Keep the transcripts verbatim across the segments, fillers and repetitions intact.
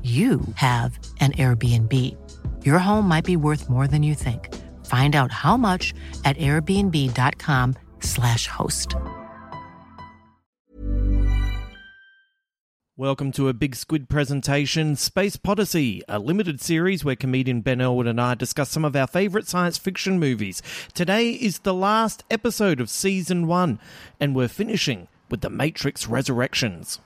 you have an Airbnb. Your home might be worth more than you think. Find out how much at airbnb dot com slash host. Welcome to a Big Squid presentation, Space Odyssey, a limited series where comedian Ben Elwood and I discuss some of our favourite science fiction movies. Today is the last episode of Season one, and we're finishing with The Matrix Resurrections.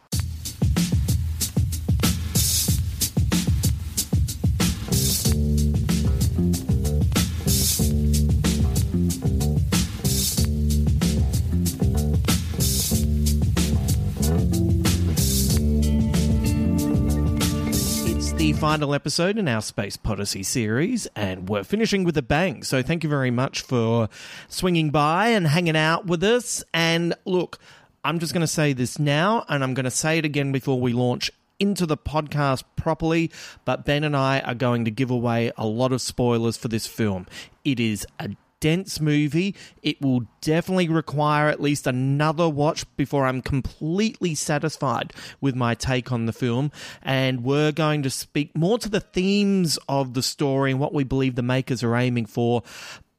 Final episode in our Space Odyssey series, and we're finishing with a bang. So thank you very much for swinging by and hanging out with us. And look, I'm just going to say this now, and I'm going to say it again before we launch into the podcast properly, but Ben and I are going to give away a lot of spoilers for this film. It is a dense movie. It will definitely require at least another watch before I'm completely satisfied with my take on the film, and we're going to speak more to the themes of the story and what we believe the makers are aiming for,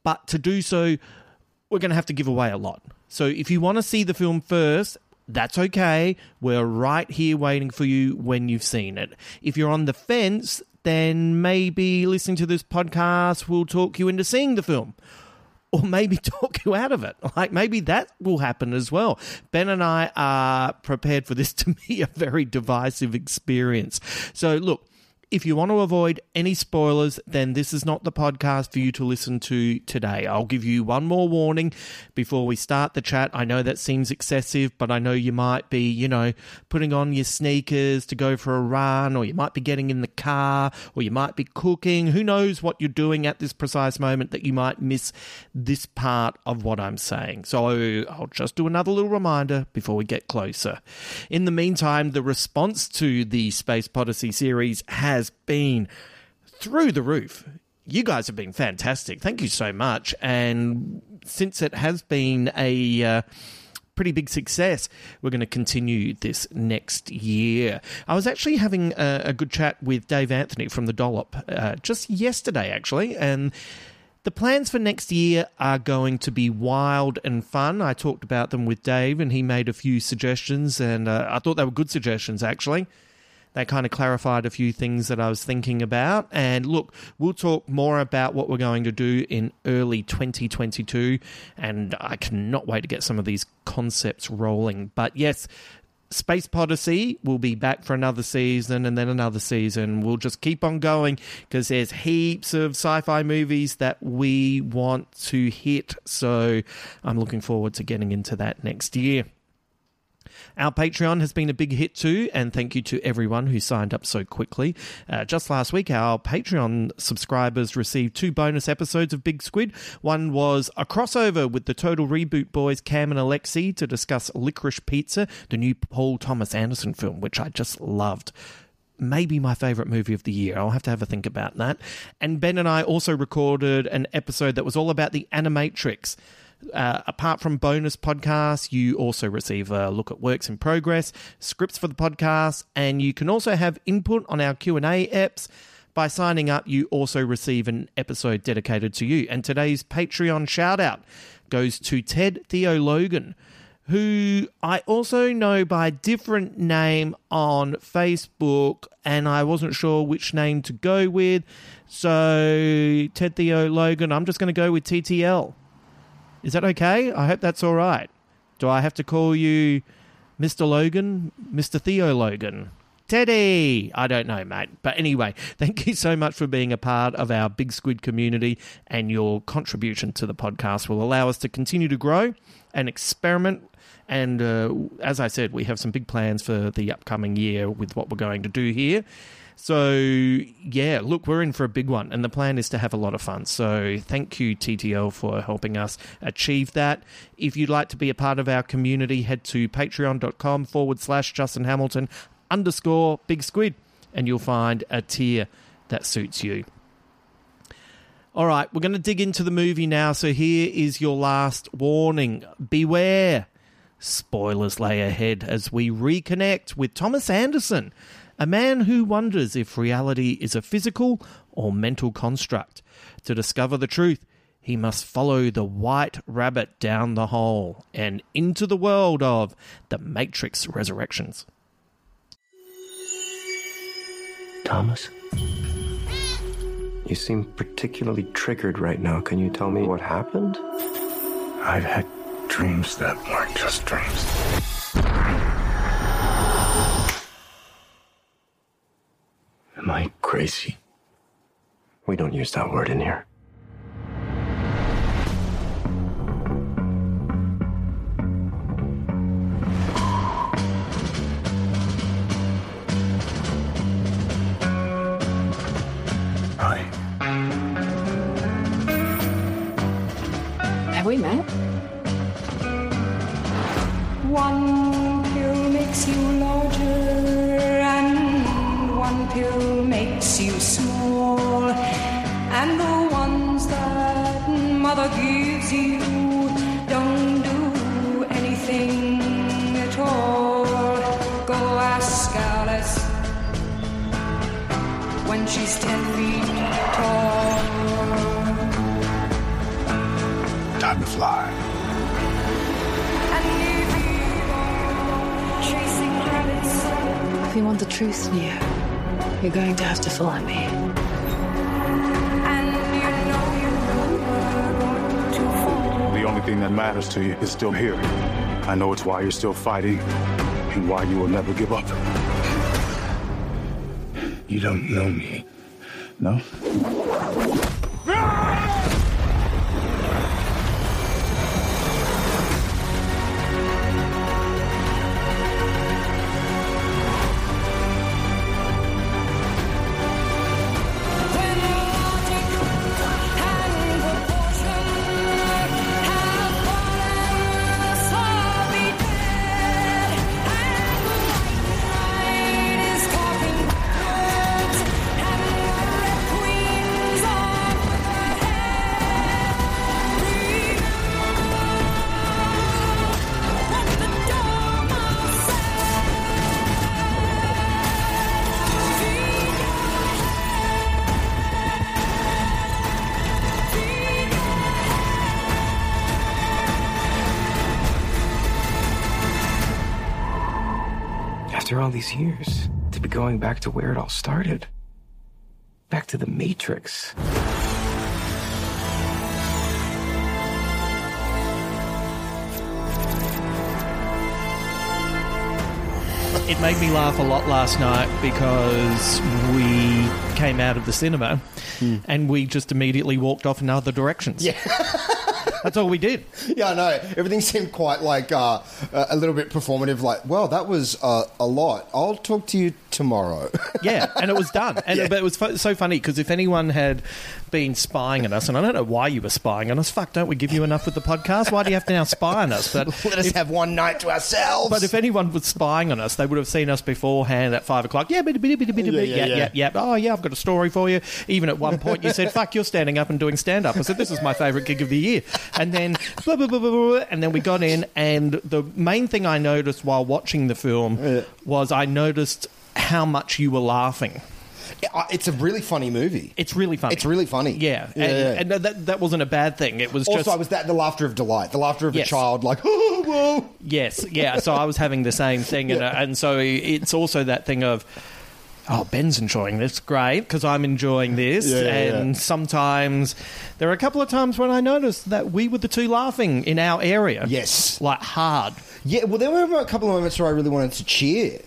but to do so, we're going to have to give away a lot. So if you want to see the film first, that's okay. We're right here waiting for you when you've seen it. If you're on the fence, then maybe listening to this podcast will talk you into seeing the film. Or maybe talk you out of it. Like, maybe that will happen as well. Ben and I are prepared for this to be a very divisive experience. So, look, if you want to avoid any spoilers, then this is not the podcast for you to listen to today. I'll give you one more warning before we start the chat. I know that seems excessive, but I know you might be, you know, putting on your sneakers to go for a run, or you might be getting in the car, or you might be cooking. Who knows what you're doing at this precise moment that you might miss this part of what I'm saying. So I'll just do another little reminder before we get closer. In the meantime, the response to the Space Odyssey series has been through the roof. You guys have been fantastic. Thank you so much. And since it has been a uh, pretty big success, we're going to continue this next year. I was actually having a, a good chat with Dave Anthony from The Dollop uh, just yesterday, actually, and the plans for next year are going to be wild and fun. I talked about them with Dave, and he made a few suggestions, and uh, I thought they were good suggestions, actually. That kind of clarified a few things that I was thinking about. And look, we'll talk more about what we're going to do in early twenty twenty-two. And I cannot wait to get some of these concepts rolling. But yes, Space Odyssey will be back for another season and then another season. We'll just keep on going because there's heaps of sci-fi movies that we want to hit. So I'm looking forward to getting into that next year. Our Patreon has been a big hit too, and thank you to everyone who signed up so quickly. Uh, just last week, our Patreon subscribers received two bonus episodes of Big Squid. One was a crossover with the Total Reboot boys Cam and Alexi to discuss Licorice Pizza, the new Paul Thomas Anderson film, which I just loved. maybe my favourite movie of the year. I'll have to have a think about that. And Ben and I also recorded an episode that was all about the Animatrix. Uh, apart from bonus podcasts, you also receive a look at works in progress, scripts for the podcast, and you can also have input on our Q and A apps. By signing up, you also receive an episode dedicated to you. And today's Patreon shout-out goes to Ted Theologan, who I also know by a different name on Facebook, and I wasn't sure which name to go with. So, Ted Theologan, I'm just going to go with T T L. Is that okay? I hope that's all right. Do I have to call you Mister Logan, Mister Theo Logan? Teddy! I don't know, mate. But anyway, thank you so much for being a part of our Big Squid community, and your contribution to the podcast will allow us to continue to grow and experiment. And uh, as I said, we have some big plans for the upcoming year with what we're going to do here. So, yeah, look, we're in for a big one, and the plan is to have a lot of fun. So thank you, T T L, for helping us achieve that. If you'd like to be a part of our community, head to patreon.com forward slash Justin Hamilton underscore Big Squid, and you'll find a tier that suits you. All right, we're going to dig into the movie now. So here is your last warning. Beware. Spoilers lay ahead as we reconnect with Thomas Anderson, a man who wonders if reality is a physical or mental construct. To discover the truth, he must follow the white rabbit down the hole and into the world of The Matrix Resurrections. Thomas, you seem particularly triggered right now. Can you tell me what happened? I've had dreams that weren't just dreams. Am I crazy? We don't use that word in here. Hi. Have we met? One pill makes you larger. One pill makes you small, and the ones that mother gives you don't do anything at all. Go ask Alice when she's ten feet tall. Time to fly. And if you go chasing rabbits, if you want the truth, Neo, you're going to have to follow me. And you know you were going to fall. The only thing that matters to you is still here. I know it's why you're still fighting and why you will never give up. You don't know me, no? All these years to be going back to where it all started, back to the Matrix. It made me laugh a lot last night because we came out of the cinema mm. and we just immediately walked off in other directions. Yeah. That's all we did. Yeah, I know. Everything seemed quite like uh, a little bit performative, like, well, that was uh, a lot. I'll talk to you tomorrow. Yeah, and it was done. And yeah. But it was fo- so funny because if anyone had been spying on us, and I don't know why you were spying on us, fuck, don't we give you enough with the podcast? Why do you have to now spy on us? But Let if, us have one night to ourselves. But if anyone was spying on us, they would have seen us beforehand at five o'clock. Yeah, bit, bit, bit, bit, yeah, bit, yeah, yeah, yeah, yeah. Oh, yeah, I've got a story for you. Even at one point you said, fuck, you're standing up and doing stand-up. I said, this is my favourite gig of the year. And then blah, blah, blah, blah, blah, and then we got in, and the main thing I noticed while watching the film yeah. was I noticed how much you were laughing. It's a really funny movie. It's really funny. It's really funny. Yeah. yeah, and, yeah. and that, that wasn't a bad thing. It was also, just... Also, I was that the laughter of delight, the laughter of yes. a child, like, oh, whoa. Yes, yeah. So I was having the same thing. And, yeah. uh, and so it's also that thing of, oh, Ben's enjoying this. Great, because I'm enjoying this. Yeah, yeah, and yeah. sometimes... There are a couple of times when I noticed that we were the two laughing in our area. Yes. Like, hard. Yeah, well, there were a couple of moments where I really wanted to cheer. Yes.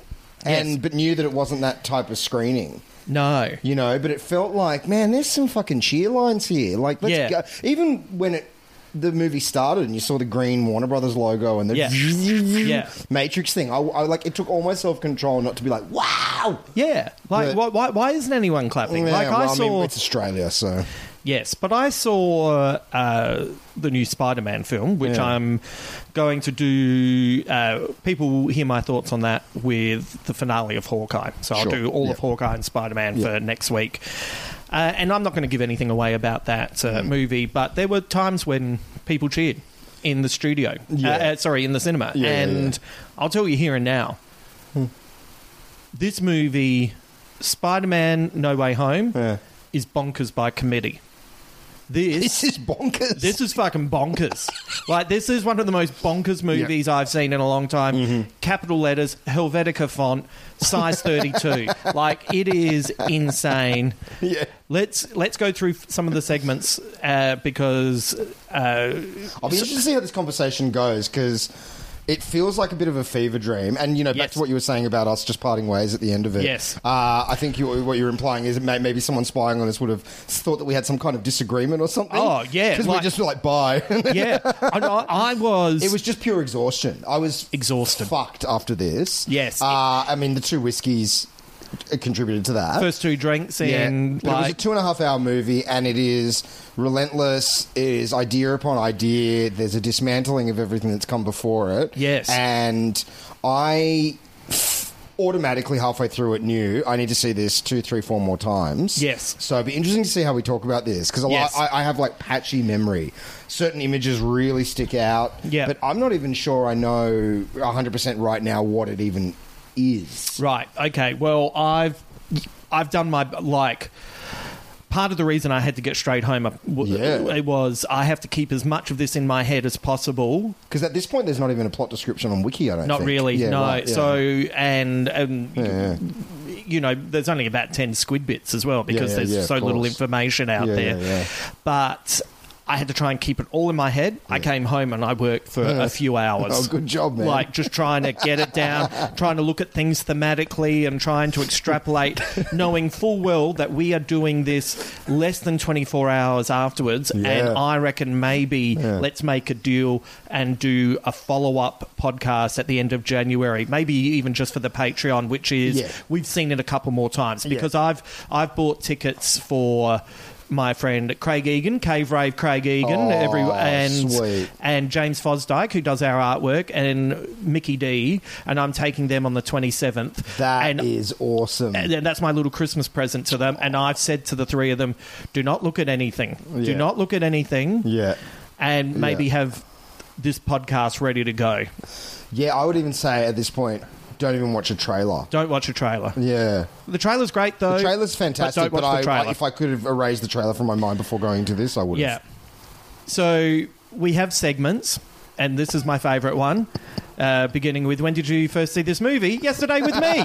and But knew that it wasn't that type of screening. No. You know, but it felt like, man, there's some fucking cheer lines here. Like, let's yeah. go. Even when it, the movie started and you saw the green Warner Brothers logo and the yeah. yeah. Matrix thing, I, I like it took all my self-control not to be like, wow. Yeah. Like, but, why, why isn't anyone clapping? Yeah, like, well, I, I saw... Mean, it's Australia, so... Yes, but I saw uh, the new Spider-Man film, which yeah. I'm going to do... Uh, people will hear my thoughts on that with the finale of Hawkeye. So sure. I'll do all yep. of Hawkeye and Spider-Man yep. for next week. Uh, and I'm not going to give anything away about that uh, mm. movie, but there were times when people cheered in the studio. Yeah. Uh, uh, sorry, in the cinema. Yeah, and yeah, yeah. I'll tell you here and now, mm. this movie, Spider-Man No Way Home, yeah. is bonkers by committee. This, this is bonkers. This is fucking bonkers. Like, this is one of the most bonkers movies yep. I've seen in a long time. Mm-hmm. Capital letters, Helvetica font, size thirty-two. Like, it is insane. Yeah. Let's let's go through some of the segments uh, because... Uh, I'll be interested to see how this conversation goes because... It feels like a bit of a fever dream. And, you know, back yes. to what you were saying about us just parting ways at the end of it. Yes. Uh, I think you, what you're implying is may, maybe someone spying on us would have thought that we had some kind of disagreement or something. Oh, yeah. Because like, we just were like, bye. yeah. I, I was... It was just pure exhaustion. I was... Exhausted. Fucked after this. Yes. Uh, I mean, the two whiskeys... It contributed to that. First two drinks and... Yeah. Like... It was a two and a half hour movie and it is relentless. It is idea upon idea. There's a dismantling of everything that's come before it. Yes. And I automatically halfway through it knew I need to see this two, three, four more times. Yes. So it'd be interesting to see how we talk about this because yes. I, I have like patchy memory. Certain images really stick out. Yeah. But I'm not even sure I know one hundred percent right now what it even is. Right, okay, well, I've I've done my, like, part of the reason I had to get straight home yeah. was I have to keep as much of this in my head as possible. Because at this point, there's not even a plot description on Wiki, I don't not think. Not really, yeah, no. Right, yeah. So, and, and yeah, yeah. you know, there's only about ten squid bits as well because yeah, yeah, there's yeah, so course. little information out yeah, there. Yeah, yeah. But... I had to try and keep it all in my head. Yeah. I came home and I worked for yeah. a few hours. Oh, good job, man. Like, just trying to get it down, trying to look at things thematically and trying to extrapolate, knowing full well that we are doing this less than twenty-four hours afterwards. Yeah. And I reckon maybe yeah. let's make a deal and do a follow-up podcast at the end of January, maybe even just for the Patreon, which is yeah. we've seen it a couple more times because yeah. I've I've bought tickets for... my friend Craig Egan, Cave Rave Craig Egan, oh, every, and sweet. and James Fosdyke, who does our artwork, and Mickey D, and I'm taking them on the twenty-seventh. That and, is awesome. And that's my little Christmas present to them. And I've said to the three of them, do not look at anything. Yeah. Do not look at anything. Yeah. And maybe yeah. have this podcast ready to go. Yeah, I would even say at this point... Don't even watch a trailer. Don't watch a trailer. Yeah. The trailer's great, though. The trailer's fantastic, but, don't watch but the trailer. I, if I could have erased the trailer from my mind before going into this, I would have. Yeah. So we have segments, and this is my favourite one, uh, beginning with, when did you first see this movie? Yesterday with me.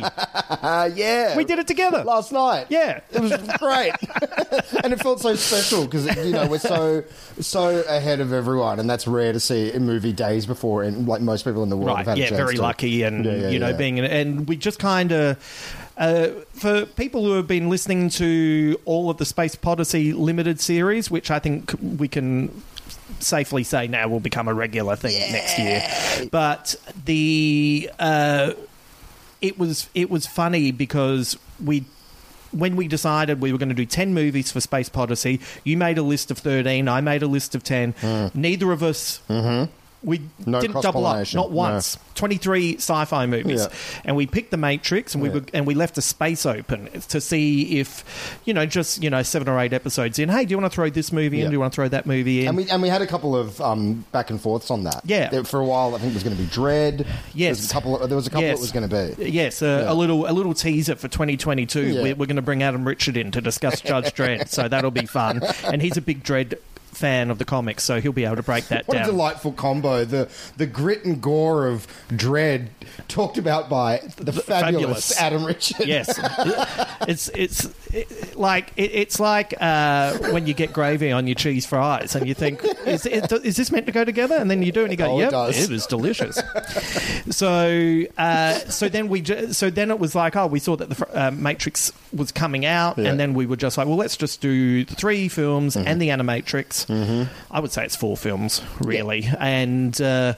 Uh, yeah. We did it together. Last night. Yeah. It was great. And it felt so special because, you know, we're so so ahead of everyone, and that's rare to see a movie days before, and like most people in the world right. have had yeah, a chance very to. lucky and, yeah, yeah, you know, yeah. being... And we just kind of... Uh, for people who have been listening to all of the Space Odyssey Limited series, which I think we can... safely say now will become a regular thing yeah. next year. But the uh, it was it was funny because we. When we decided we were going to do ten movies for Space Odyssey, you made a list of thirteen, I made a list of ten. Mm. Neither of us, mm-hmm. we no didn't double up, not once. No. twenty-three sci-fi movies. Yeah. And we picked The Matrix, and we yeah. were, and we left a space open to see if, you know, just, you know, seven or eight episodes in, hey, do you want to throw this movie yeah. in? Do you want to throw that movie in? And we, and we had a couple of um, back and forths on that. Yeah. For a while, I think it was going to be Dread. Yes. There was a couple, of, there was a couple yes. that was going to be. Yes, a, yeah. a little a little teaser for twenty twenty-two. Yeah. We're, we're going to bring Adam Richard in to discuss Judge Dredd, so that'll be fun. And he's a big Dredd fan of the comics, so he'll be able to break that what down. What a delightful combo. The the grit and gore of Dredd talked about by the, the fabulous, fabulous Adam Richard. Yes. It's it's it, like it, it's like uh, when you get gravy on your cheese fries and you think, is, it, is this meant to go together? And then you do and you go, oh, yep, it, it was delicious. so uh, so then we ju- so then it was like, oh, we saw that the uh, Matrix was coming out yeah. and then we were just like, well, let's just do three films mm-hmm. and the Animatrix. Mm-hmm. I would say it's four films, really, yeah. and uh,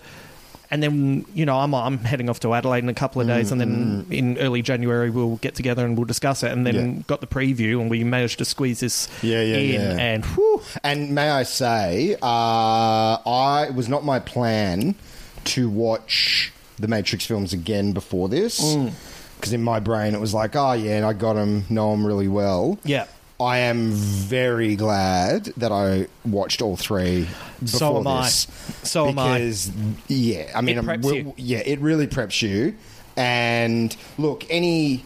and then you know I'm I'm heading off to Adelaide in a couple of days, mm-hmm. and then in early January we'll get together and we'll discuss it, and then yeah. got the preview and we managed to squeeze this yeah, yeah, in, yeah. and whew. And may I say, uh, I it was not my plan to watch the Matrix films again before this because mm. in my brain it was like, oh yeah, I got them, know them really well, yeah. I am very glad that I watched all three before so am this. I. So am I. Because, yeah, I mean, it preps I'm, you. yeah, it really preps you. And look, any.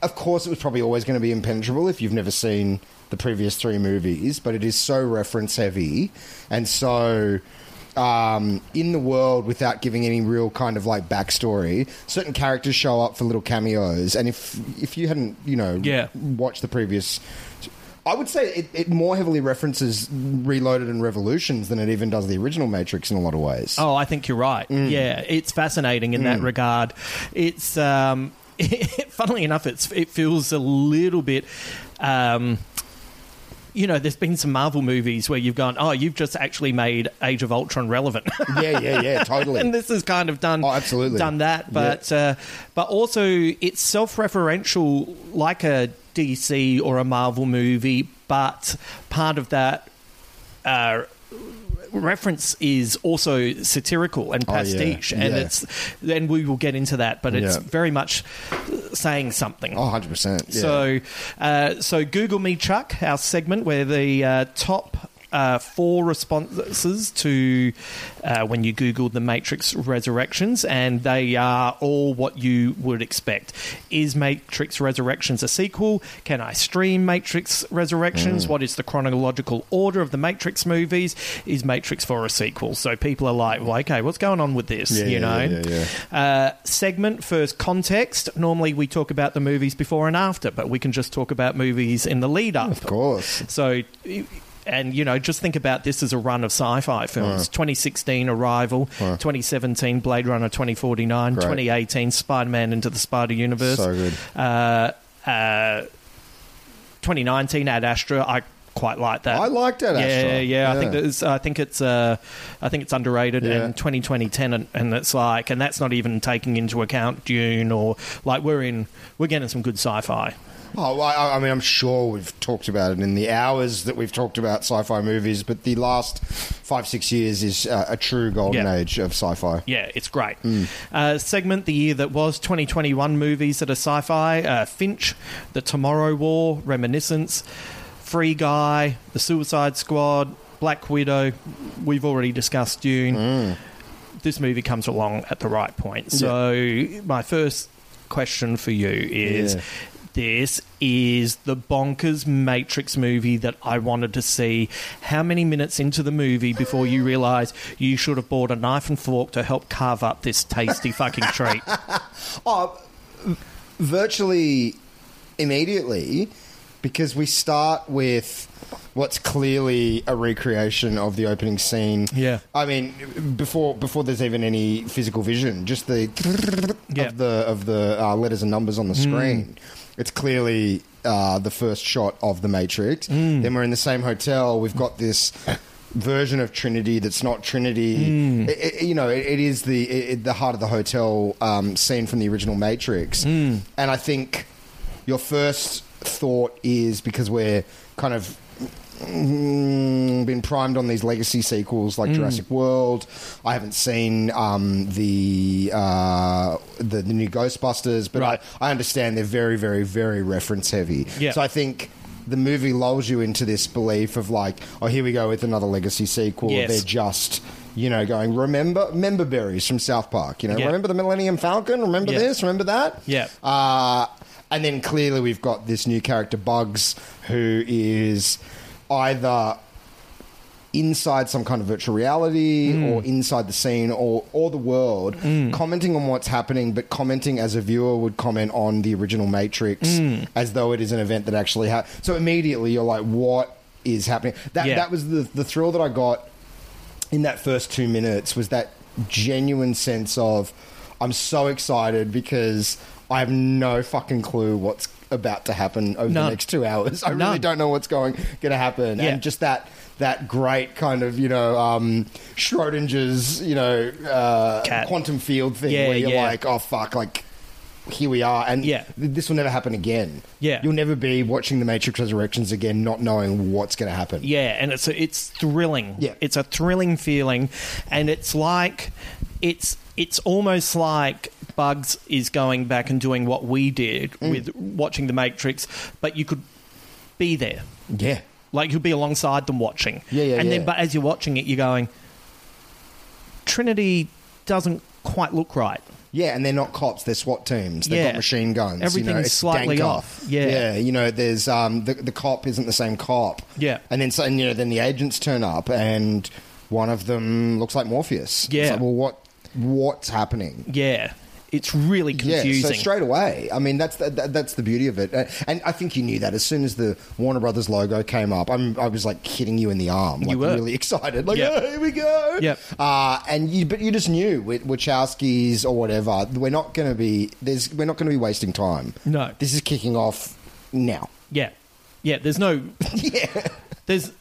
Of course, it was probably always going to be impenetrable if you've never seen the previous three movies, but it is so reference heavy and so. Um, in the world without giving any real kind of like backstory, certain characters show up for little cameos, and if if you hadn't you know yeah. watched the previous, I would say it, it more heavily references Reloaded and Revolutions than it even does the original Matrix in a lot of ways. Oh, I think you're right. Mm. Yeah, it's fascinating in mm. that regard. It's um, funnily enough, it's it feels a little bit. Um, You know, there's been some Marvel movies where you've gone, oh, you've just actually made Age of Ultron relevant. yeah, yeah, yeah, totally. And this has kind of done, oh, absolutely. done that. But yeah. uh, but also it's self-referential like a D C or a Marvel movie, but part of that uh, reference is also satirical and pastiche. Oh, yeah. And yeah. it's then we will get into that, but it's yeah. very much... saying something. Oh, one hundred percent. Yeah. So, uh, so Google Me Chuck, our segment where the uh, top uh, four responses to uh, when you Google The Matrix Resurrections, and they are all what you would expect. Is Matrix Resurrections a sequel? Can I stream Matrix Resurrections? Mm. What is the chronological order of the Matrix movies? Is Matrix four a sequel? So people are like, well, okay, what's going on with this? Yeah, you know? Yeah, yeah, yeah. Uh, segment, first context. Normally we talk about the movies before and after, but we can just talk about movies in the lead up. Of course. So... And, you know, just think about this as a run of sci-fi films. Oh. twenty sixteen, Arrival. Oh. twenty seventeen, Blade Runner twenty forty-nine. Great. twenty eighteen, Spider-Man Into the Spider-Universe. So good. Uh, uh, twenty nineteen, Ad Astra. I quite like that. I liked Ad Astra. Yeah, yeah. yeah. I, think it's, I think it's uh, I think it's underrated. Yeah. And twenty twenty, Tenet, and it's like... And that's not even taking into account Dune or... Like, we're in... We're getting some good sci-fi. Oh, I, I mean, I'm sure we've talked about it in the hours that we've talked about sci-fi movies, but the last five, six years is uh, a true golden yeah. age of sci-fi. Yeah, it's great. Mm. Uh, segment, the year that was, twenty twenty-one movies that are sci-fi, uh, Finch, The Tomorrow War, Reminiscence, Free Guy, The Suicide Squad, Black Widow, we've already discussed Dune. Mm. This movie comes along at the right point. So yeah. my first question for you is... Yeah. This is the bonkers Matrix movie that I wanted to see. How many minutes into the movie before you realise you should have bought a knife and fork to help carve up this tasty fucking treat? Oh, virtually immediately, because we start with what's clearly a recreation of the opening scene. Yeah. I mean, before before there's even any physical vision, just the yeah. of the, of the uh, letters and numbers on the screen. Mm. It's clearly uh, the first shot of The Matrix. Mm. Then we're in the same hotel. We've got this version of Trinity that's not Trinity. Mm. It, it, you know, it, it is the it, the heart of the hotel um, scene from the original Matrix. Mm. And I think your first thought is, because we're kind of mm, been primed on these legacy sequels like mm. Jurassic World. I haven't seen um, the, uh, the the new Ghostbusters, but right. I, I understand they're very, very, very reference heavy. Yeah. So I think the movie lulls you into this belief of like, oh, here we go with another legacy sequel. Yes. They're just, you know, going, remember, remember berries from South Park, you know, yeah. remember the Millennium Falcon, remember yeah. this, remember that. Yeah. Uh, and then clearly we've got this new character, Bugs, who is either inside some kind of virtual reality mm. or inside the scene or, or the world, mm. commenting on what's happening, but commenting as a viewer would comment on the original Matrix mm. as though it is an event that actually happened. So immediately you're like, what is happening? That yeah. that was the, the thrill that I got in that first two minutes was that genuine sense of, I'm so excited because I have no fucking clue what's about to happen over None. the next two hours. I None. really don't know what's going going to happen. Yeah. And just that that great kind of, you know, um, Schrodinger's, you know, uh, Cat. quantum field thing yeah, where you're yeah. like, oh, fuck, like, here we are. And yeah. th- this will never happen again. Yeah. You'll never be watching The Matrix Resurrections again, not knowing what's going to happen. Yeah, and it's a, it's thrilling. Yeah. It's a thrilling feeling. And it's like, it's it's almost like Bugs is going back and doing what we did mm. with watching The Matrix, but you could be there. Yeah. Like, you'll be alongside them watching. Yeah, yeah, and yeah. then, but as you're watching it, you're going, Trinity doesn't quite look right. Yeah, and they're not cops. They're SWAT teams. They've yeah. got machine guns. Everything's you know, it's slightly off. Yeah. yeah, you know, there's um, the, the cop isn't the same cop. Yeah. And then, so, and, you know, then the agents turn up, and one of them looks like Morpheus. Yeah. It's like, well, what, what's happening? Yeah. It's really confusing. Yeah, so straight away. I mean, that's the, that, that's the beauty of it. And I think you knew that as soon as the Warner Brothers logo came up. I'm, I was like hitting you in the arm. Like, you were. Really excited. Like, yep. oh, here we go. Yep. Uh, and you, but you just knew with Wachowskis or whatever, we're not going to be there's we're not going to be wasting time. No. This is kicking off now. Yeah. Yeah, there's no Yeah. There's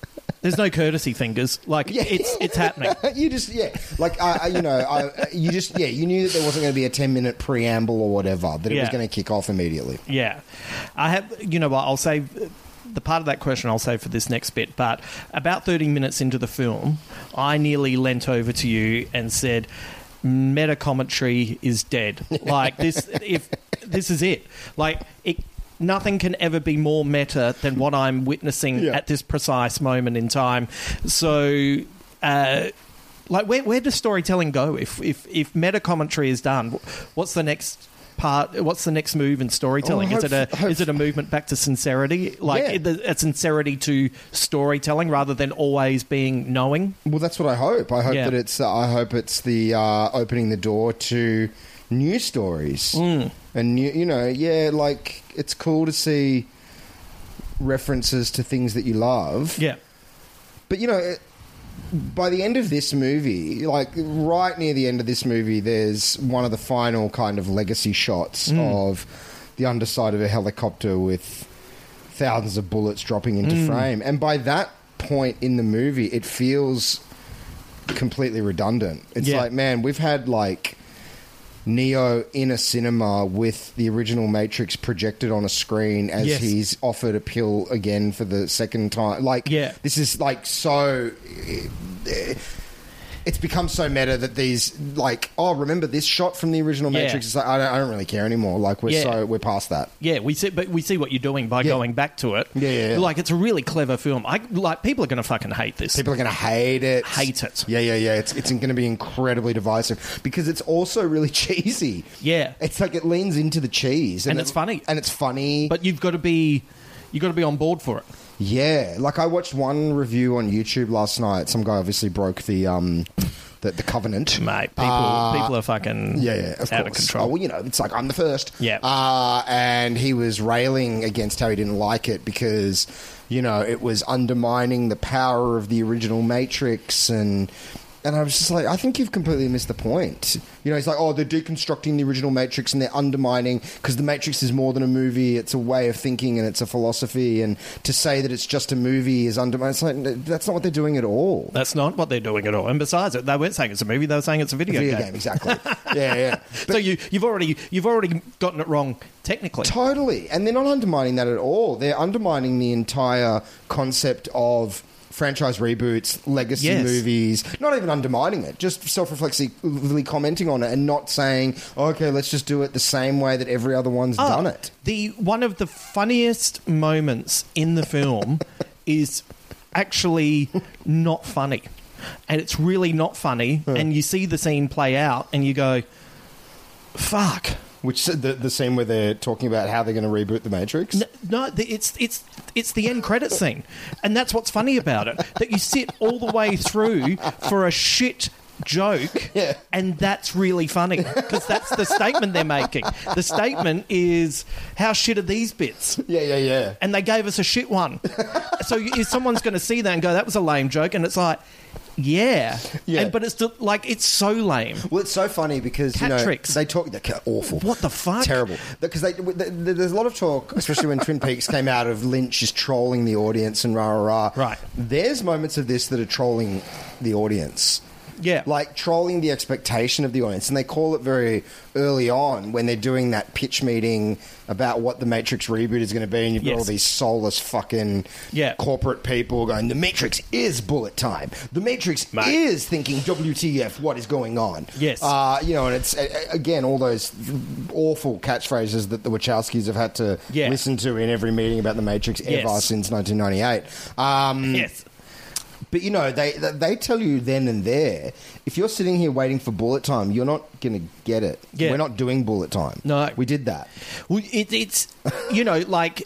There's no courtesy fingers. Like, yeah. it's it's happening. You just, yeah. Like, uh, you know, I, you just, yeah, you knew that there wasn't going to be a ten-minute preamble or whatever, that it yeah. was going to kick off immediately. Yeah. I have, you know what, I'll save the part of that question I'll save for this next bit, but about thirty minutes into the film, I nearly leant over to you and said, meta commentary is dead. Like, this, if this is it. Like, it... Nothing can ever be more meta than what I'm witnessing yeah. at this precise moment in time. So, uh, like, where, where does storytelling go? If, if if meta commentary is done, what's the next part? What's the next move in storytelling? Oh, is it a hope. is it a movement back to sincerity? Like yeah. a sincerity to storytelling rather than always being knowing? Well, that's what I hope. I hope yeah. that it's. Uh, I hope it's the uh, opening the door to new stories. Mm. And, you, you know, yeah, like, it's cool to see references to things that you love. Yeah. But, you know, by the end of this movie, like, right near the end of this movie, there's one of the final kind of legacy shots mm. of the underside of a helicopter with thousands of bullets dropping into mm. frame. And by that point in the movie, it feels completely redundant. It's yeah. like, man, we've had, like... Neo in a cinema with the original Matrix projected on a screen as yes. he's offered a pill again for the second time. Like, yeah. this is, like, so... It's become so meta that these, like, oh, remember this shot from the original Matrix? Yeah. It's like, I don't, I don't really care anymore. Like, we're yeah. so... We're past that. Yeah, we see, but we see what you're doing by yeah. going back to it. Yeah, yeah, yeah. Like, it's a really clever film. I Like, people are going to fucking hate this. People are going to hate it. Hate it. Yeah, yeah, yeah. It's, it's going to be incredibly divisive because it's also really cheesy. Yeah. It's like it leans into the cheese. And, and it's it, funny. And it's funny. But you've got to be... You've got to be on board for it. Yeah. Like, I watched one review on YouTube last night. Some guy obviously broke the um, the, the covenant. Mate, people uh, people are fucking yeah, yeah, of out course. of control. Oh, well, you know, it's like, I'm the first. Yeah. Uh, and he was railing against how he didn't like it because, you know, it was undermining the power of the original Matrix and... And I was just like, I think you've completely missed the point. You know, it's like, oh, they're deconstructing the original Matrix and they're undermining, because the Matrix is more than a movie. It's a way of thinking and it's a philosophy. And to say that it's just a movie is undermining. It's like, that's not what they're doing at all. That's not what they're doing at all. And besides, they weren't saying it's a movie. They were saying it's a video, a video game. game. Exactly. Yeah, yeah. But so you, you've already you've already gotten it wrong technically. Totally. And they're not undermining that at all. They're undermining the entire concept of franchise reboots, legacy yes. movies, not even undermining it, just self-reflexively commenting on it and not saying, oh, okay, let's just do it the same way that every other one's oh, done it. The one of the funniest moments in the film is actually not funny. And it's really not funny. Hmm. And you see the scene play out and you go, fuck. Which the the scene where they're talking about how they're going to reboot the Matrix? No, no it's it's it's the end credits scene, and that's what's funny about it. That you sit all the way through for a shit joke, yeah. and that's really funny because that's the statement they're making. The statement is, "How shit are these bits?" Yeah, yeah, yeah. And they gave us a shit one, so if someone's going to see that and go, "That was a lame joke," and it's like. Yeah, yeah. And, but it's still, like, it's so lame. Well, it's so funny because, Cat you know, tricks. They talk... They're awful. What the fuck? Terrible. Because they, they, they, there's a lot of talk, especially when Twin Peaks came out, of Lynch is trolling the audience and rah-rah-rah. Right. There's moments of this that are trolling the audience. Yeah. Like, trolling the expectation of the audience. And they call it very early on when they're doing that pitch meeting about what the Matrix reboot is going to be, and you've got yes. all these soulless fucking yeah. corporate people going, the Matrix is bullet time. The Matrix Mate. is thinking, W T F, what is going on? Yes. Uh, you know, and it's, again, all those awful catchphrases that the Wachowskis have had to yeah. listen to in every meeting about the Matrix ever yes. since nineteen ninety-eight. Um, yes. But, you know, they they tell you then and there, if you're sitting here waiting for bullet time, you're not going to get it. Yeah. We're not doing bullet time. No. We did that. Well, it, it's, you know, like,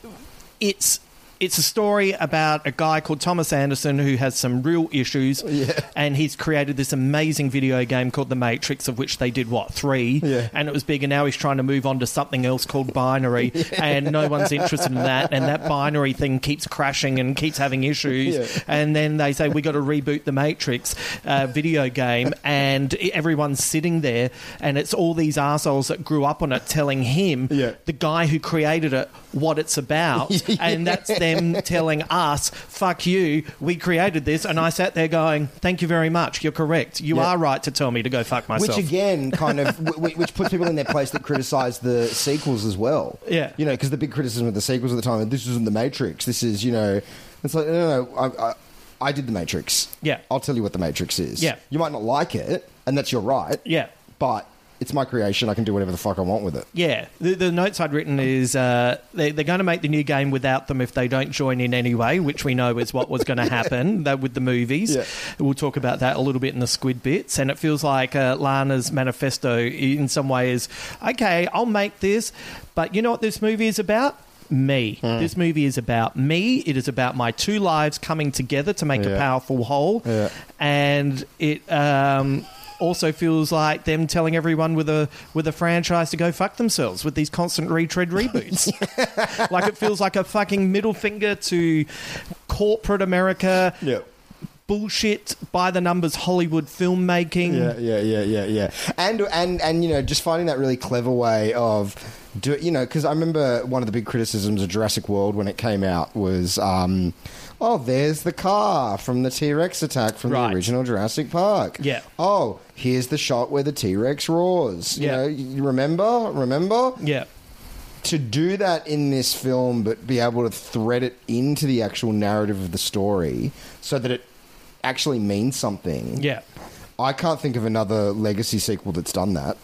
it's it's a story about a guy called Thomas Anderson who has some real issues. Yeah. And he's created this amazing video game called The Matrix, of which they did, what, three? Yeah. And it was big, and now he's trying to move on to something else called Binary, yeah. and no one's interested in that, and that Binary thing keeps crashing and keeps having issues. Yeah. And then they say, we got to reboot The Matrix uh, video game, and everyone's sitting there, and it's all these arseholes that grew up on it telling him, yeah. the guy who created it, what it's about, yeah. and that's their telling us, fuck you, we created this, and I sat there going, thank you very much, you're correct, you yeah. are right to tell me to go fuck myself. Which again kind of w- which puts people in their place that criticise the sequels as well. Yeah, you know, because the big criticism of the sequels at the time, this isn't The Matrix, this is, you know, it's like, no, no, no I, I, I did The Matrix, yeah, I'll tell you what The Matrix is. Yeah, you might not like it, and that's your right, yeah, but it's my creation. I can do whatever the fuck I want with it. Yeah. The, the notes I'd written is uh, they, they're going to make the new game without them if they don't join in anyway, which we know is what was going to happen yeah. that with the movies. Yeah. We'll talk about that a little bit in the squid bits. And it feels like uh, Lana's manifesto in some way is, okay, I'll make this, but you know what this movie is about? Me. Mm. This movie is about me. It is about my two lives coming together to make yeah. a powerful whole. Yeah. And it... Um, also feels like them telling everyone with a with a franchise to go fuck themselves with these constant retread reboots. Like, it feels like a fucking middle finger to corporate America. Yeah. Bullshit by the numbers Hollywood filmmaking. Yeah, yeah, yeah, yeah, yeah. And and and you know, just finding that really clever way of do you know, because I remember one of the big criticisms of Jurassic World when it came out was um, oh, there's the car from the T-Rex attack from right. the original Jurassic Park. Yeah. Oh, here's the shot where the T-Rex roars. You yeah. know, you remember? Remember? Yeah. To do that in this film, but be able to thread it into the actual narrative of the story so that it actually means something. Yeah. I can't think of another legacy sequel that's done that.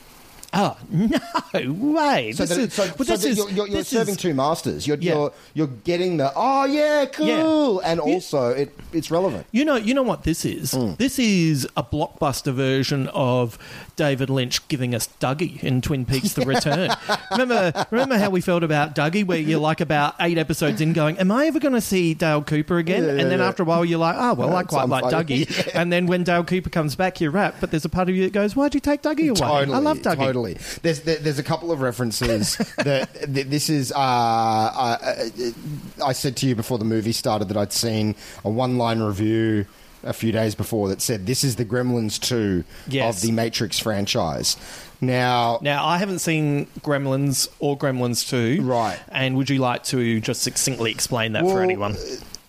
Oh, no way. So, this that, is, so, well, so this that is, you're, you're, you're this serving is, two masters. You're, yeah. you're you're getting the, oh, yeah, cool. Yeah. And also, it it's relevant. You know you know what this is? Mm. This is a blockbuster version of David Lynch giving us Dougie in Twin Peaks The Return. remember remember how we felt about Dougie, where you're like about eight episodes in going, am I ever going to see Dale Cooper again? Yeah, yeah, and then yeah. after a while, you're like, oh, well, yeah, I quite like funny. Dougie. Yeah. And then when Dale Cooper comes back, you're wrapped. But there's a part of you that goes, why'd you take Dougie away? Totally, I love Dougie. Totally. There's there's a couple of references that this is. Uh, I, I said to you before the movie started that I'd seen a one line review a few days before that said, this is the Gremlins two yes. of the Matrix franchise. Now... Now, I haven't seen Gremlins or Gremlins two. Right. And would you like to just succinctly explain that well, for anyone?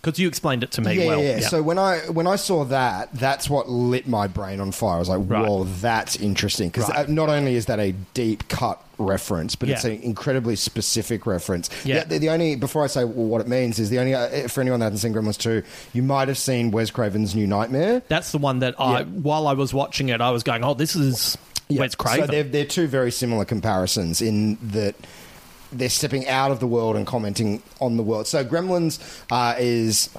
Because you explained it to me yeah, well. Yeah, yeah. So when I when I saw that, that's what lit my brain on fire. I was like, right. whoa, that's interesting. Because right. not only is that a deep cut reference, but yeah. it's an incredibly specific reference. Yeah. The, the only, before I say what it means, is the only, for anyone that hasn't seen Gremlins two, you might have seen Wes Craven's New Nightmare. That's the one that I, yeah. while I was watching it, I was going, oh, this is yeah. Wes Craven. So they're, they're two very similar comparisons in that... They're stepping out of the world and commenting on the world. So Gremlins uh, is...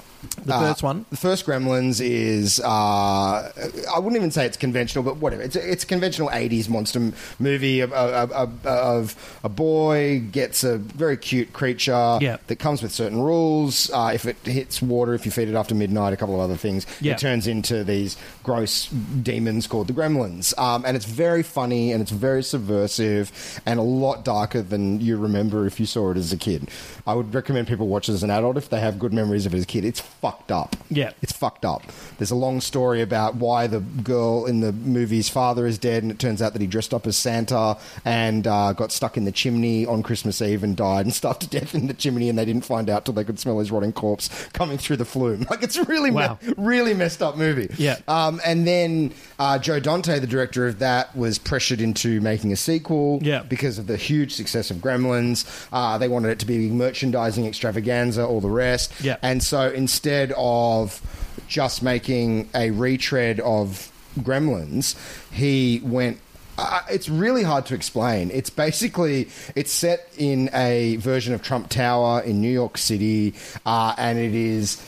The first uh, one? The first Gremlins is... Uh, I wouldn't even say it's conventional, but whatever. It's a, it's a conventional eighties monster movie of, of, of, of a boy gets a very cute creature yep. that comes with certain rules. Uh, if it hits water, if you feed it after midnight, a couple of other things, yep. it turns into these gross demons called the Gremlins. Um, and it's very funny and it's very subversive and a lot darker than you remember if you saw it as a kid. I would recommend people watch it as an adult if they have good memories of it as a kid. It's fucked up. Yeah. It's fucked up. There's a long story about why the girl in the movie's father is dead, and it turns out that he dressed up as Santa and uh, got stuck in the chimney on Christmas Eve and died and starved to death in the chimney, and they didn't find out till they could smell his rotting corpse coming through the flume. Like, it's really, wow. me- really messed up movie. Yeah. Um, and then uh, Joe Dante, the director of that, was pressured into making a sequel yeah. because of the huge success of Gremlins. Uh, they wanted it to be merchandising extravaganza, all the rest. Yeah. And so instead Instead of just making a retread of Gremlins, he went... Uh, it's really hard to explain. It's basically... It's set in a version of Trump Tower in New York City, uh, and it is...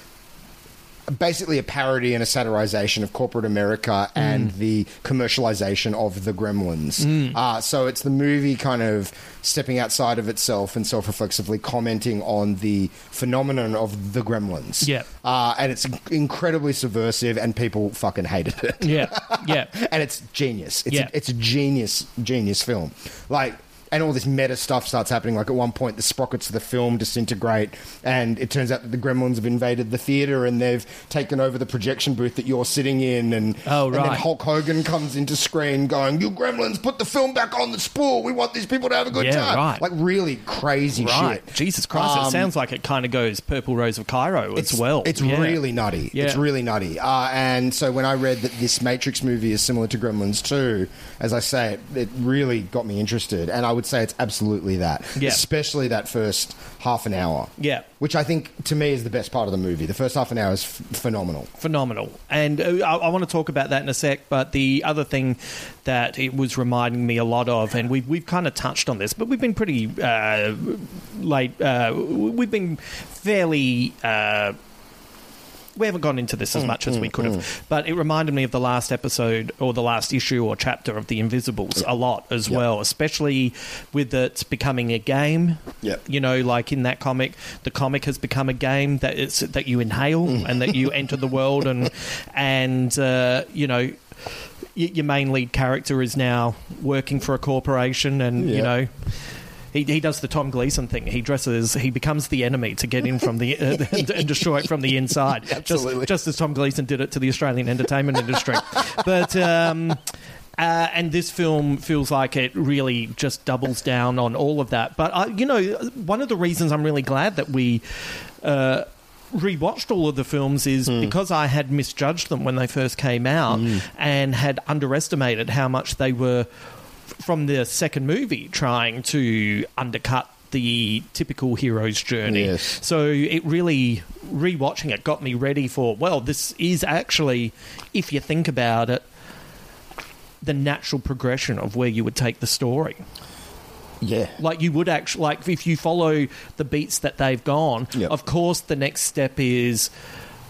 basically a parody and a satirization of corporate America and mm. the commercialization of the Gremlins. Mm. Uh, so it's the movie kind of stepping outside of itself and self-reflexively commenting on the phenomenon of the Gremlins. Yeah. Uh, and it's incredibly subversive and people fucking hated it. Yeah, yeah. And it's genius. It's, yeah. a, it's a genius, genius film. Like... And all this meta stuff starts happening. Like, at one point, the sprockets of the film disintegrate, and it turns out that the Gremlins have invaded the theater and they've taken over the projection booth that you're sitting in. And, oh, right. and then Hulk Hogan comes into screen going, "You Gremlins, put the film back on the spool. We want these people to have a good yeah, time." Right. Like, really crazy right. shit. Jesus Christ. Um, it sounds like it kind of goes Purple Rose of Cairo as well. It's yeah. really nutty. Yeah. It's really nutty. Uh, and so when I read that this Matrix movie is similar to Gremlins two, as I say, it, it really got me interested. And I would say it's absolutely that, yeah. especially that first half an hour, yeah, which I think to me is the best part of the movie. The first half an hour is f- phenomenal, phenomenal, and uh, I, I want to talk about that in a sec. But the other thing that it was reminding me a lot of, and we've we've kind of touched on this, but we've been pretty uh, late. Uh, we've been fairly. Uh, We haven't gone into this as much mm, as we could mm, have, mm. but it reminded me of the last episode or the last issue or chapter of The Invisibles yeah. a lot as yeah. well, especially with it becoming a game. Yeah. You know, like in that comic, the comic has become a game that it's that you inhale mm. and that you enter the world and, and uh, you know, your main lead character is now working for a corporation and, yeah. you know... He he does the Tom Gleeson thing. He dresses. He becomes the enemy to get in from the uh, and, and destroy it from the inside. Absolutely, just, just as Tom Gleeson did it to the Australian entertainment industry. But um, uh, and this film feels like it really just doubles down on all of that. But I, you know, one of the reasons I'm really glad that we. Uh, rewatched all of the films is mm. because I had misjudged them when they first came out mm. and had underestimated how much they were from the second movie trying to undercut the typical hero's journey. Yes. So it really, rewatching it got me ready for, well, this is actually, if you think about it, the natural progression of where you would take the story. Yeah. Like you would actually, like if you follow the beats that they've gone, yep. of course the next step is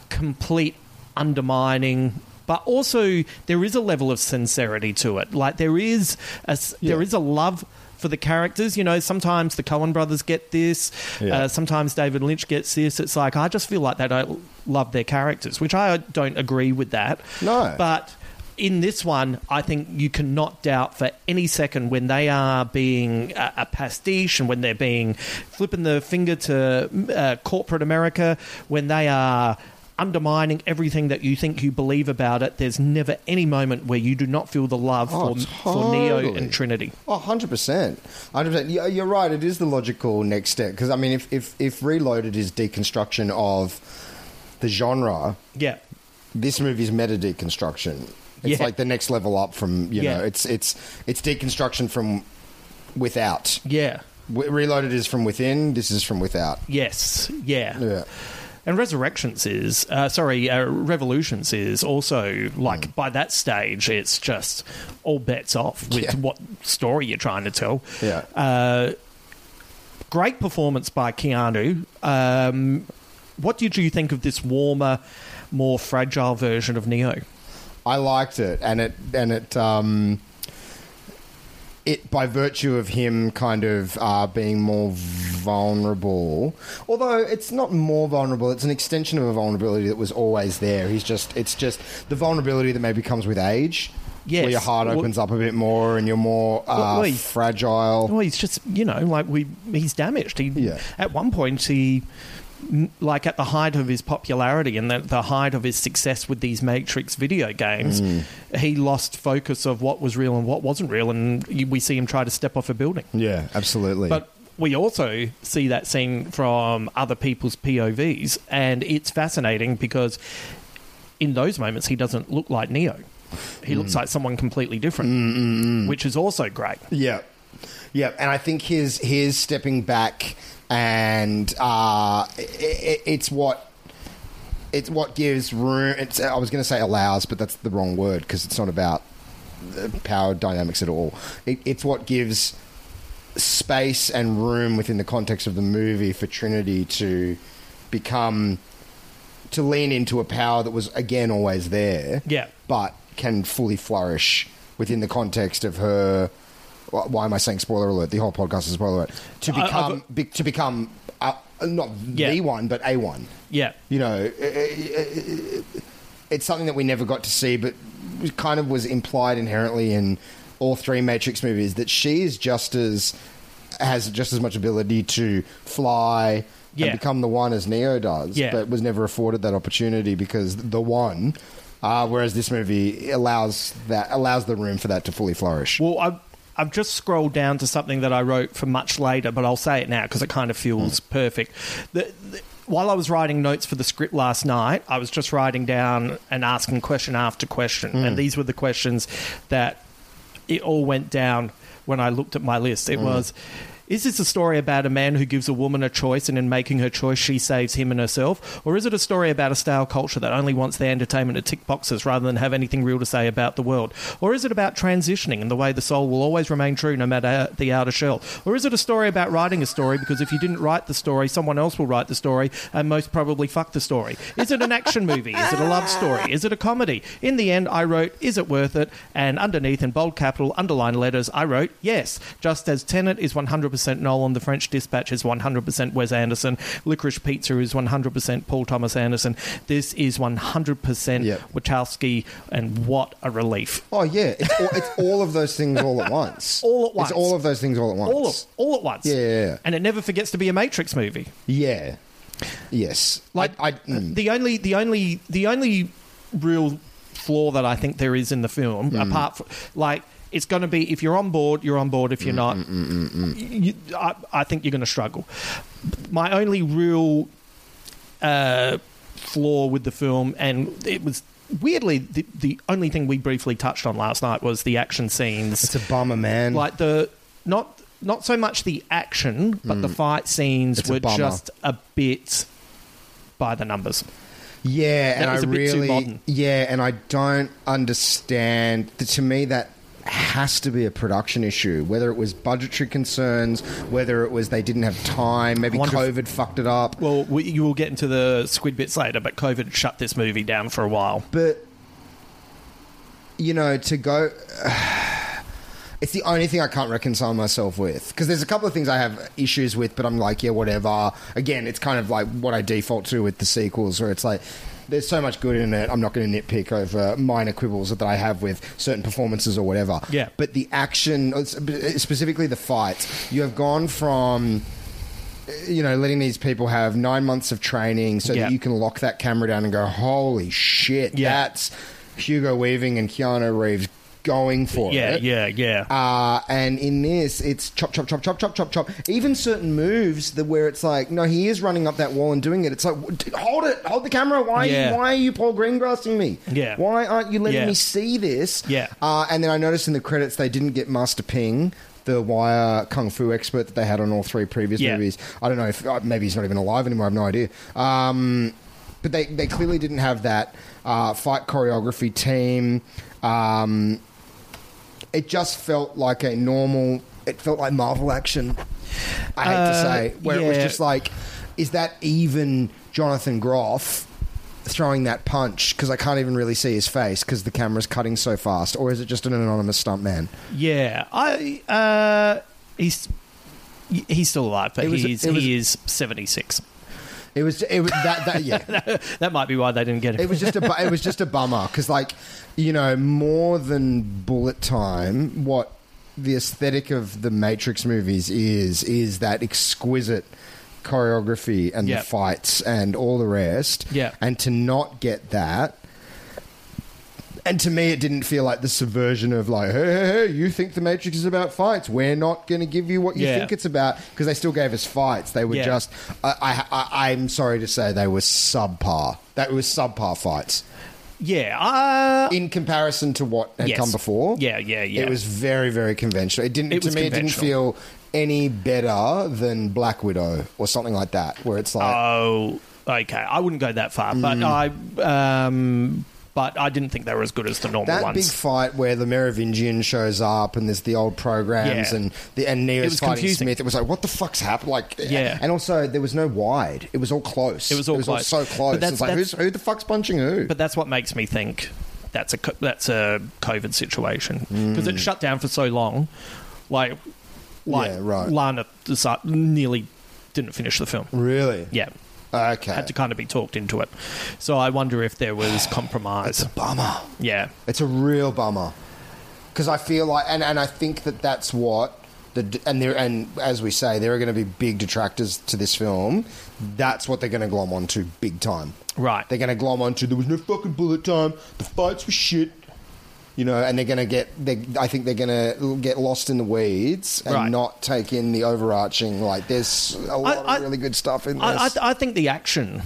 complete undermining. But also, there is a level of sincerity to it. Like, there is a, yeah. there is a love for the characters. You know, sometimes the Coen brothers get this. Yeah. Uh, sometimes David Lynch gets this. It's like, I just feel like they don't love their characters, which I don't agree with that. No. But in this one, I think you cannot doubt for any second when they are being a, a pastiche and when they're being flipping the finger to uh, corporate America, when they are... undermining everything that you think you believe about it. There's never any moment where you do not feel the love oh, for, totally. for Neo and Trinity. Oh, one hundred percent. one hundred percent. You're right. It is the logical next step. Because, I mean, if, if, if Reloaded is deconstruction of the genre, yeah, this movie's meta deconstruction. It's yeah. like the next level up from, you yeah. know, it's it's it's deconstruction from without. Yeah. Reloaded is from within. This is from without. Yes. Yeah. Yeah. And Resurrections is, uh, sorry, uh, Revolutions is also, like, mm. by that stage, it's just all bets off with yeah. what story you're trying to tell. Yeah. Uh, great performance by Keanu. Um, what did you think of this warmer, more fragile version of Neo? I liked it, and it and it um, it by virtue of him kind of uh, being more vulnerable. Although it's not more vulnerable, it's an extension of a vulnerability that was always there. He's just it's just the vulnerability that maybe comes with age. Yes. Where your heart opens well, up a bit more and you're more uh, well, fragile. Well, he's just, you know, like we he's damaged. He yeah. at one point he. Like at the height of his popularity and the, the height of his success with these Matrix video games, mm. he lost focus of what was real and what wasn't real, and we see him try to step off a building. Yeah, absolutely. But we also see that scene from other people's P O Vs, and it's fascinating because in those moments he doesn't look like Neo. He mm. looks like someone completely different, mm, mm, mm. which is also great. Yeah. Yeah, and I think his his stepping back and uh, it, it's what it's what gives room. It's, I was going to say allows, but that's the wrong word because it's not about power dynamics at all. It, it's what gives space and room within the context of the movie for Trinity to become to lean into a power that was again always there. Yeah, but can fully flourish within the context of her. Why am I saying spoiler alert? The whole podcast is spoiler alert. To become, uh, be, to become uh, not yeah. the one, but a one. Yeah, you know, it, it, it, it's something that we never got to see, but kind of was implied inherently in all three Matrix movies that she is just as has just as much ability to fly yeah. and become the one as Neo does, yeah. but was never afforded that opportunity because the one. Uh, whereas this movie allows that allows the room for that to fully flourish. Well, I. I've just scrolled down to something that I wrote for much later, but I'll say it now because it kind of feels mm. perfect. The, the, while I was writing notes for the script last night, I was just writing down and asking question after question. Mm. And these were the questions that it all went down when I looked at my list. It mm. was, is this a story about a man who gives a woman a choice and in making her choice she saves him and herself? Or is it a story about a stale culture that only wants their entertainment to tick boxes rather than have anything real to say about the world? Or is it about transitioning and the way the soul will always remain true no matter the outer shell? Or is it a story about writing a story because if you didn't write the story, someone else will write the story and most probably fuck the story? Is it an action movie? Is it a love story? Is it a comedy? In the end, I wrote, is it worth it? And underneath in bold capital, underlined letters, I wrote, yes. Just as Tenet is one hundred percent Nolan, The French Dispatch is one hundred percent Wes Anderson, Licorice Pizza is one hundred percent Paul Thomas Anderson, this is one hundred percent yep. Wachowski, and what a relief. Oh yeah, it's all, it's all of those things all at once. All at once. It's all of those things all at once. All, of, all at once. Yeah, yeah, yeah. And it never forgets to be a Matrix movie. Yeah. Yes. Like I, I, mm. the only the only the only real flaw that I think there is in the film mm. apart from like it's going to be, if you're on board, you're on board. If you're not, mm, mm, mm, mm. You, I, I think you're going to struggle. My only real uh, flaw with the film, and it was weirdly the, the only thing we briefly touched on last night, was the action scenes. It's a bummer, man. Like the not not so much the action, but mm. the fight scenes it's were a just a bit by the numbers. Yeah, that and was I a bit really too modern. Yeah, and I don't understand. To me, that has to be a production issue, whether it was budgetary concerns, whether it was they didn't have time, maybe COVID if, fucked it up. Well, we, you will get into the squid bits later, but COVID shut this movie down for a while. But, you know, to go... Uh, it's the only thing I can't reconcile myself with. Because there's a couple of things I have issues with, but I'm like, yeah, whatever. Again, it's kind of like what I default to with the sequels, where it's like... There's so much good in it, I'm not going to nitpick over minor quibbles that I have with certain performances or whatever. Yeah. But the action, specifically the fights, you have gone from you know, letting these people have nine months of training so yep. that you can lock that camera down and go, holy shit, yep. that's Hugo Weaving and Keanu Reeves going for yeah, it. Yeah, yeah, yeah. Uh, and in this, it's chop, chop, chop, chop, chop, chop, chop. Even certain moves that where it's like, no, he is running up that wall and doing it. It's like, hold it, hold the camera. Why, yeah. are, you, why are you Paul Greengrassing me? Yeah. Why aren't you letting yeah. me see this? Yeah. Uh, and then I noticed in the credits they didn't get Master Ping, the wire kung fu expert that they had on all three previous yeah. movies. I don't know if maybe he's not even alive anymore. I have no idea. Um, but they, they clearly didn't have that uh, fight choreography team. Um, it just felt like a normal. It felt like Marvel action. I hate uh, to say where yeah. it was just like, is that even Jonathan Groff throwing that punch, because I can't even really see his face because the camera's cutting so fast, or is it just an anonymous stuntman? Yeah, I uh, he's he's still alive, but was, he's was, he is seventy-six. It was it was that, that yeah that might be why they didn't get him. It was just a it was just a bummer because like you know more than bullet time, what the aesthetic of the Matrix movies is is that exquisite choreography and yep. the fights and all the rest yep. and to not get that, and to me it didn't feel like the subversion of like, hey, hey, hey, you think the Matrix is about fights, we're not going to give you what you yeah. think it's about, because they still gave us fights. They were yeah. just I, I, I, I'm sorry to say they were subpar that was subpar fights yeah uh, in comparison to what had yes. come before. Yeah yeah yeah it was very very conventional. It didn't it to me it didn't feel any better than Black Widow or something like that, where it's like, oh, okay, I wouldn't go that far, but mm. I, um, but I didn't think they were as good as the normal that ones. That big fight where the Merovingian shows up and there's the old programs yeah. and the and Neo's fighting confusing. Smith. It was like, what the fuck's happened? Like, yeah, and also there was no wide. It was all close. It was all it was close. All so close. It's like who's, who the fuck's punching who? But that's what makes me think that's a that's a COVID situation, because mm. it shut down for so long, like. Like, yeah, right. Lana nearly didn't finish the film. Really? Yeah. Okay. Had to kind of be talked into it. So I wonder if there was compromise. It's a bummer. Yeah. It's a real bummer. Because I feel like... And, and I think that that's what... The, and there, and as we say, there are going to be big detractors to this film. That's what they're going to glom onto big time. Right. They're going to glom onto, there was no fucking bullet time, the fights were shit. You know, and they're going to get... They, I think they're going to get lost in the weeds and right. not take in the overarching... Like, there's a lot I, of I, really good stuff in I, this. I, I think the action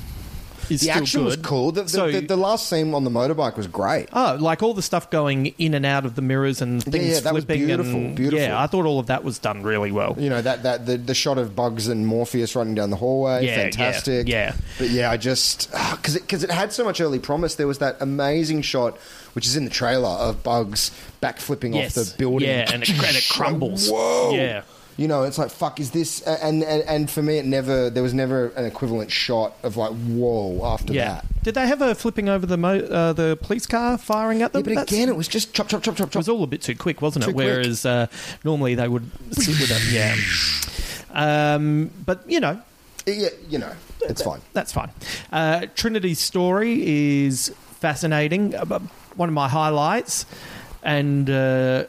is the still action good. The action was cool. The, the, so, the, the last scene on the motorbike was great. Oh, like all the stuff going in and out of the mirrors and things yeah, yeah, that flipping. Was beautiful, and, beautiful. Yeah, I thought all of that was done really well. You know, that, that the, the shot of Bugs and Morpheus running down the hallway, yeah, fantastic. Yeah, yeah. But yeah, I just... Because it, 'cause it had so much early promise. There was that amazing shot... which is in the trailer, of Bugs backflipping yes. off the building. Yeah, and it, and it crumbles. Whoa. Yeah. You know, it's like, fuck, is this... And, and and for me, it never... There was never an equivalent shot of like, whoa, after yeah. that. Did they have a flipping over the mo- uh, the police car firing at them? Yeah, but That's, again, it was just chop, chop, chop, chop, chop. It was all a bit too quick, wasn't too it? Quick. Whereas uh, normally they would sit with them. Yeah. Um, but, you know... Yeah, you know, it's fine. That's fine. Uh, Trinity's story is fascinating. One of my highlights, and uh,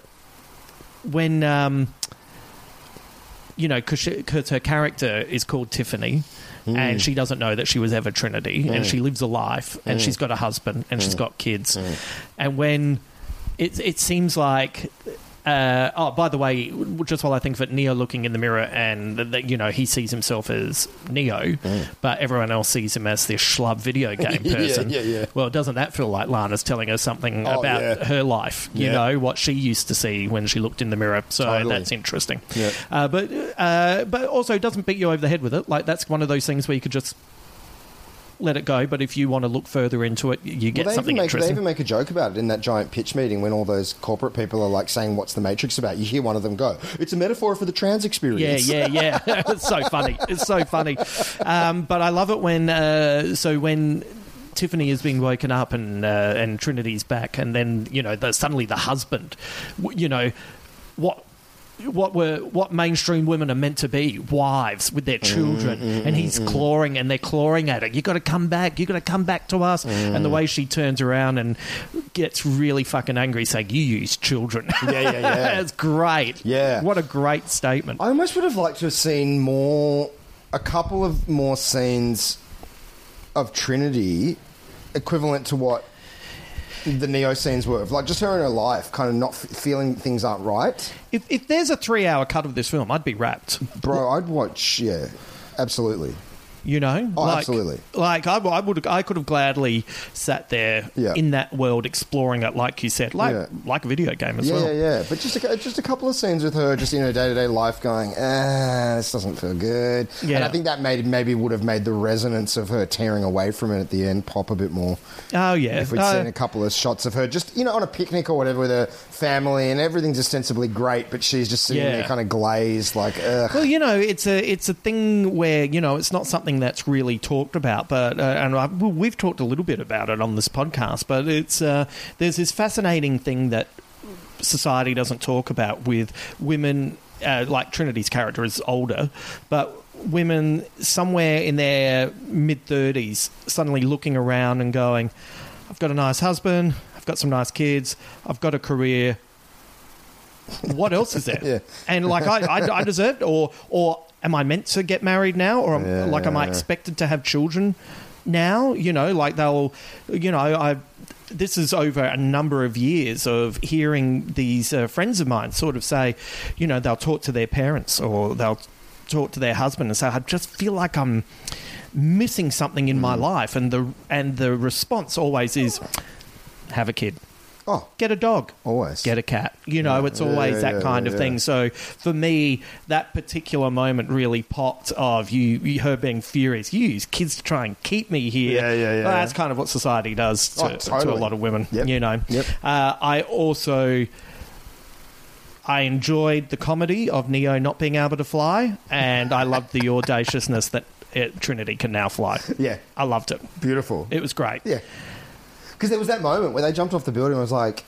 when um, you know, because her character is called Tiffany, mm. and she doesn't know that she was ever Trinity, mm. and she lives a life, mm. and she's got a husband, and mm. she's got kids, mm. and when it it seems like. Uh, oh, by the way, just while I think of it, Neo looking in the mirror and, the, the, you know, he sees himself as Neo, mm. but everyone else sees him as this schlub video game person. yeah, yeah, yeah. Well, doesn't that feel like Lana's telling her something oh, about yeah. her life, you yeah. know, what she used to see when she looked in the mirror. So totally. That's interesting. Yeah. Uh, but, uh, but also doesn't beat you over the head with it. Like, that's one of those things where you could just... let it go, but if you want to look further into it, you get well, something make, interesting. They even make a joke about it in that giant pitch meeting when all those corporate people are like saying, what's the Matrix about? You hear one of them go, it's a metaphor for the trans experience. Yeah, yeah, yeah. It's so funny. It's so funny. Um, but I love it when... Uh, so when... Tiffany is being woken up and, uh, and Trinity's back, and then, you know, the, suddenly the husband, you know, what... What were what mainstream women are meant to be, wives with their children, mm, mm, and he's mm. clawing and they're clawing at it. You got to come back. You got to come back to us. Mm. And the way she turns around and gets really fucking angry, saying, "You use children." Yeah, yeah, yeah. That's great. Yeah, what a great statement. I almost would have liked to have seen more a couple of more scenes of Trinity equivalent to what the Neo scenes were, like just her in her life, kind of not f- feeling things aren't right. If, if there's a three-hour cut of this film, I'd be wrapped. Bro, I'd watch, yeah, absolutely. You know? Oh, like, absolutely. Like, I, I would, I could have gladly sat there yeah. in that world exploring it, like you said, like yeah. like a video game as yeah, well. Yeah, yeah, but just a, just a couple of scenes with her just in her day-to-day life going, ah, this doesn't feel good. Yeah. And I think that made, maybe would have made the resonance of her tearing away from it at the end pop a bit more. Oh, yeah. If we'd uh, seen a couple of shots of her just, you know, on a picnic or whatever with her family and everything's ostensibly great, but she's just sitting yeah. there kind of glazed, like, ugh. Well, you know, it's a, it's a thing where, you know, it's not something that's really talked about, but uh, and I, well, we've talked a little bit about it on this podcast, but it's uh, there's this fascinating thing that society doesn't talk about with women, uh, like Trinity's character is older, but women somewhere in their mid-thirties suddenly looking around and going, I've got a nice husband, I've got some nice kids, I've got a career, what else is there? yeah. And like I, I, I deserved, or or am I meant to get married now? Or am, yeah, like, am I expected to have children now? You know, like they'll, you know, I. This is over a number of years of hearing these uh, friends of mine sort of say, you know, they'll talk to their parents or they'll talk to their husband and say, I just feel like I'm missing something in mm. my life. And the and the response always is, have a kid. Oh, get a dog. Always. Get a cat. You know, yeah. it's always yeah, that yeah, kind yeah, of yeah. thing. So, for me, that particular moment really popped of you, you her being furious. You use kids to try and keep me here. Yeah, yeah, yeah. Well, that's kind of what society does to, oh, totally. to a lot of women, yep. you know. Yep. Uh, I also... I enjoyed the comedy of Neo not being able to fly, and I loved the audaciousness that it, Trinity can now fly. Yeah. I loved it. Beautiful. It was great. Yeah. Because there was that moment where they jumped off the building and was like,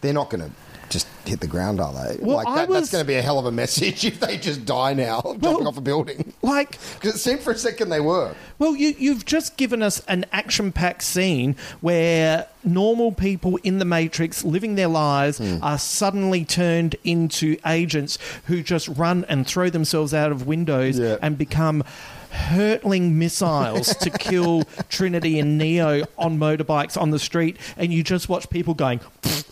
they're not going to just hit the ground, are they? Well, like, that, was... that's going to be a hell of a message if they just die now, well, jumping off a building. Like, because it seemed for a second they were. Well, you, you've just given us an action-packed scene where normal people in the Matrix living their lives mm. are suddenly turned into agents who just run and throw themselves out of windows yeah. and become... hurtling missiles to kill Trinity and Neo on motorbikes on the street, and you just watch people going pfft,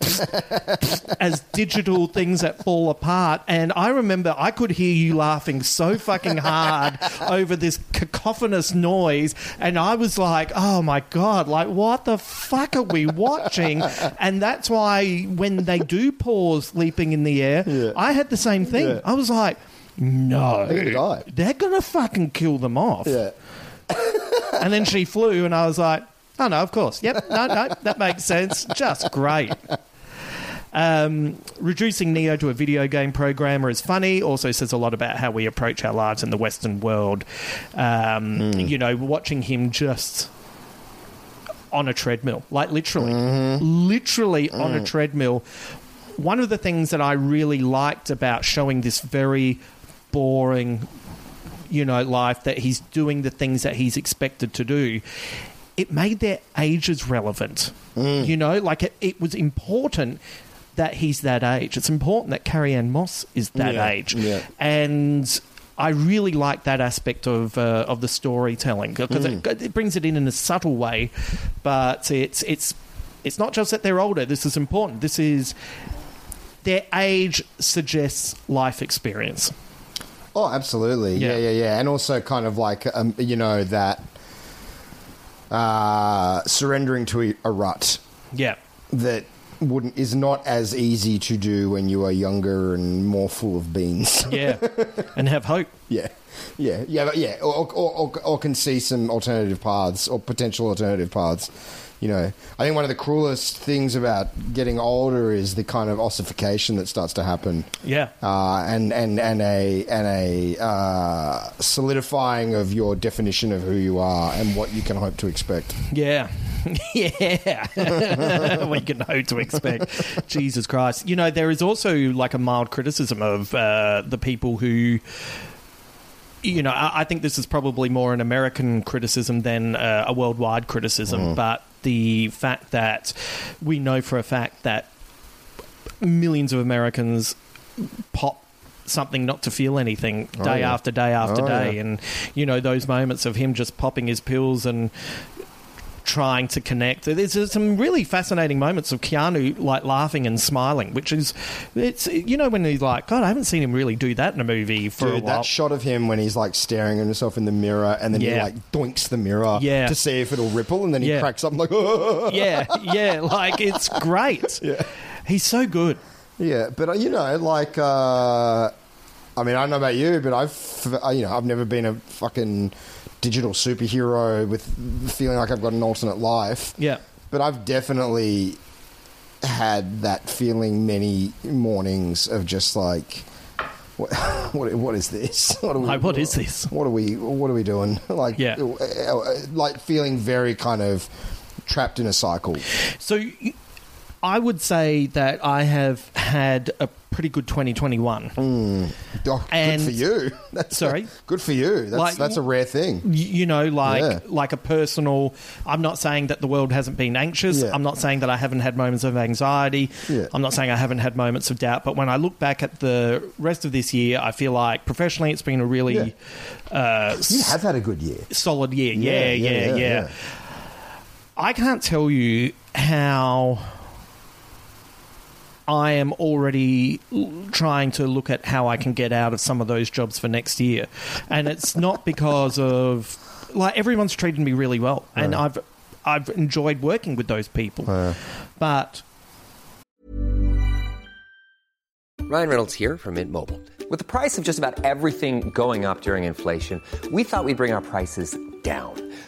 pfft, pfft, as digital things that fall apart. And I remember I could hear you laughing so fucking hard over this cacophonous noise, and I was like, oh my god, like what the fuck are we watching? And that's why when they do pause leaping in the air, yeah. I had the same thing. yeah. I was like, no, oh, they're going to fucking kill them off. Yeah. And then she flew and I was like, oh, no, of course. Yep, no, no, that makes sense. Just great. Um, reducing Neo to a video game programmer is funny. Also says a lot about how we approach our lives in the Western world. Um, mm. You know, watching him just... on a treadmill. Like, literally. Mm-hmm. Literally mm. on a treadmill. One of the things that I really liked about showing this very... boring, you know, life that he's doing the things that he's expected to do, it made their ages relevant. Mm. You know, like it, it was important that he's that age. It's important that Carrie Ann Moss is that yeah. age. Yeah. And I really like that aspect of uh, of the storytelling because mm. it, it brings it in in a subtle way, but it's it's it's not just that they're older. This is important. This is their age suggests life experience. Oh, absolutely. Yeah. yeah, yeah, yeah. And also kind of like, um, you know, that uh, surrendering to a rut. Yeah. That wouldn't is not as easy to do when you are younger and more full of beans. yeah. And have hope. Yeah. Yeah. Yeah. But yeah. Or, or, or, or can see some alternative paths or potential alternative paths. You know, I think one of the cruelest things about getting older is the kind of ossification that starts to happen. Yeah, uh, and and and a and a uh, solidifying of your definition of who you are and what you can hope to expect. Yeah, yeah, what you can hope to expect. Jesus Christ! You know, there is also like a mild criticism of uh, the people who. You know, I think this is probably more an American criticism than uh, a worldwide criticism, mm. but the fact that we know for a fact that millions of Americans pop something not to feel anything day oh, yeah. after day after oh, day. Yeah. And, you know, those moments of him just popping his pills and trying to connect. There's some really fascinating moments of Keanu, like, laughing and smiling, which is, it's, you know, when he's like, God, I haven't seen him really do that in a movie for Dude, a while. That shot of him when he's, like, staring at himself in the mirror and then yeah. he, like, doinks the mirror yeah. to see if it'll ripple, and then he yeah. cracks up and, like, oh. Yeah, yeah, like, it's great. Yeah. He's so good. Yeah, but, you know, like, uh, I mean, I don't know about you, but I've, you know, I've never been a fucking digital superhero with feeling like I've got an alternate life. Yeah. But I've definitely had that feeling many mornings of just like, what what, what is this? What, are we, what is this? What are we what are we doing? Like yeah. like feeling very kind of trapped in a cycle. So I would say that I have had a pretty good twenty twenty-one. Mm. Oh, and good for you. That's sorry. A, good for you. That's like, that's a rare thing. You know, like yeah. like a personal. I'm not saying that the world hasn't been anxious. Yeah. I'm not saying that I haven't had moments of anxiety. Yeah. I'm not saying I haven't had moments of doubt. But when I look back at the rest of this year, I feel like professionally it's been a really yeah. uh, you have had a good year, solid year. Yeah, yeah, yeah. yeah, yeah, yeah. yeah. I can't tell you how I am already trying to look at how I can get out of some of those jobs for next year. And it's not because of, like, everyone's treated me really well. Yeah. And I've I've enjoyed working with those people. Yeah. But Ryan Reynolds here from Mint Mobile. With the price of just about everything going up during inflation, we thought we'd bring our prices down.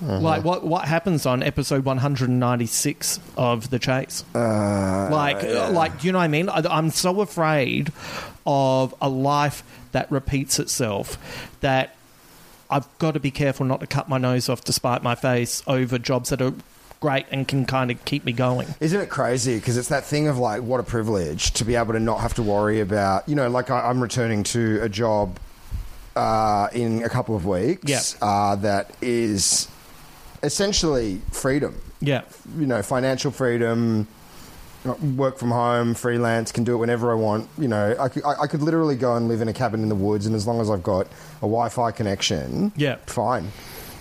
Uh-huh. Like, what what happens on episode one ninety-six of The Chase? Uh, like, yeah. like, do you know what I mean? I, I'm so afraid of a life that repeats itself that I've got to be careful not to cut my nose off to spite my face over jobs that are great and can kind of keep me going. Isn't it crazy? Because it's that thing of, like, what a privilege to be able to not have to worry about, you know, like I, I'm returning to a job uh, in a couple of weeks yep. uh, that is essentially freedom. Yeah. You know, financial freedom, work from home, freelance, can do it whenever I want. You know, I could, I could literally go and live in a cabin in the woods, and as long as I've got a Wi-Fi connection, yeah, fine.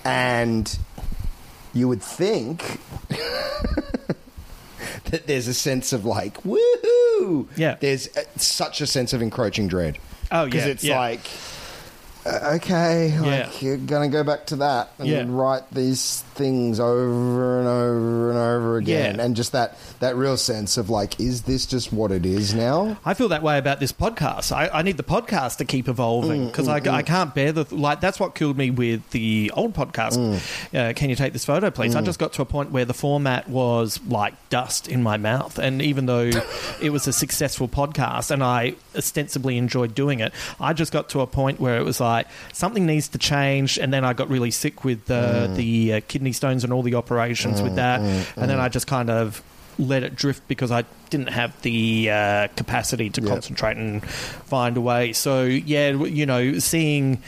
And you would think that there's a sense of like, woohoo! Yeah. There's a, such a sense of encroaching dread. Oh, yeah. Because it's yeah. like, okay, like, yeah. you're going to go back to that and yeah. write these things over and over and over again. Yeah. And just that, that real sense of like, is this just what it is now? I feel that way about this podcast. I, I need the podcast to keep evolving because mm, mm, I, mm. I can't bear the... Like, that's what killed me with the old podcast. Mm. Uh, can you take this photo, please? Mm. I just got to a point where the format was like dust in my mouth. And even though it was a successful podcast and I ostensibly enjoyed doing it, I just got to a point where it was like, something needs to change, and then I got really sick with uh, mm. the uh, kidney stones and all the operations mm, with that, mm, and mm. then I just kind of let it drift because I didn't have the uh, capacity to yep. concentrate and find a way. So yeah, you know, seeing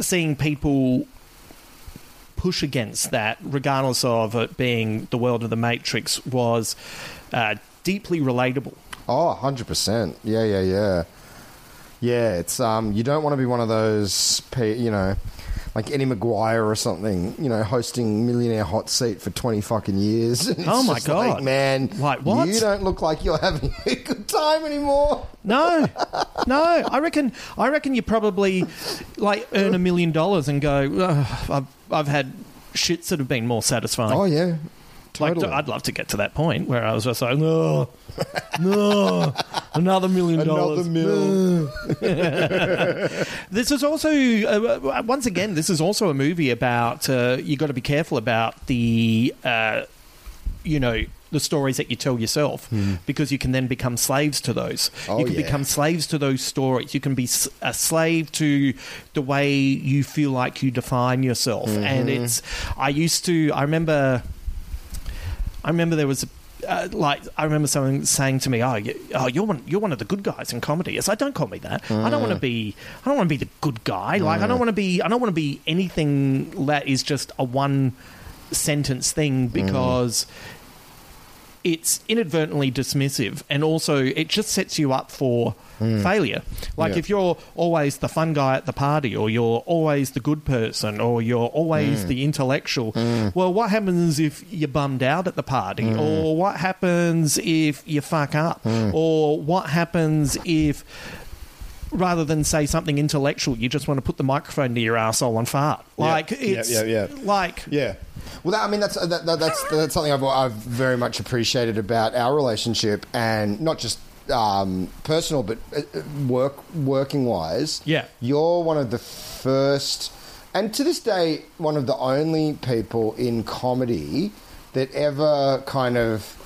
seeing people push against that, regardless of it being the world of The Matrix, was uh, deeply relatable. Oh, one hundred percent. Yeah, yeah, yeah. Yeah, it's um. You don't want to be one of those, you know, like Eddie Maguire or something, you know, hosting Millionaire Hot Seat for twenty fucking years. It's oh my god, like, man! Like what? You don't look like you're having a good time anymore. No, no. I reckon. I reckon you probably like earn a million dollars and go. Oh, I've I've had shits that have been more satisfying. Oh yeah. Totally. Like, I'd love to get to that point where I was just like, no, no, another million dollars. Another mil. This is also, uh, once again, this is also a movie about, uh, you got to be careful about the, uh, you know, the stories that you tell yourself mm. because you can then become slaves to those. Oh, you can yeah. become slaves to those stories. You can be a slave to the way you feel like you define yourself. Mm-hmm. And it's, I used to, I remember... I remember there was, uh, like, I remember someone saying to me, "Oh, you, oh, you're one, you're one of the good guys in comedy." It's like, don't call me that. Mm. I don't want to be, I don't want to be the good guy. Like, mm. I don't want to be, I don't want to be anything that is just a one sentence thing because mm. it's inadvertently dismissive, and also it just sets you up for mm. failure. Like, yeah. if you're always the fun guy at the party, or you're always the good person, or you're always mm. the intellectual, mm. well, what happens if you're bummed out at the party? Mm. Or what happens if you fuck up? Mm. Or what happens if, rather than say something intellectual, you just want to put the microphone to your arsehole and fart? Like, yeah. it's yeah, yeah, yeah. like... Yeah. Well, that, I mean, that's that, that, that's that's something I've, I've very much appreciated about our relationship, and not just... Um, personal, but work working wise, yeah, you're one of the first, and to this day, one of the only people in comedy that ever kind of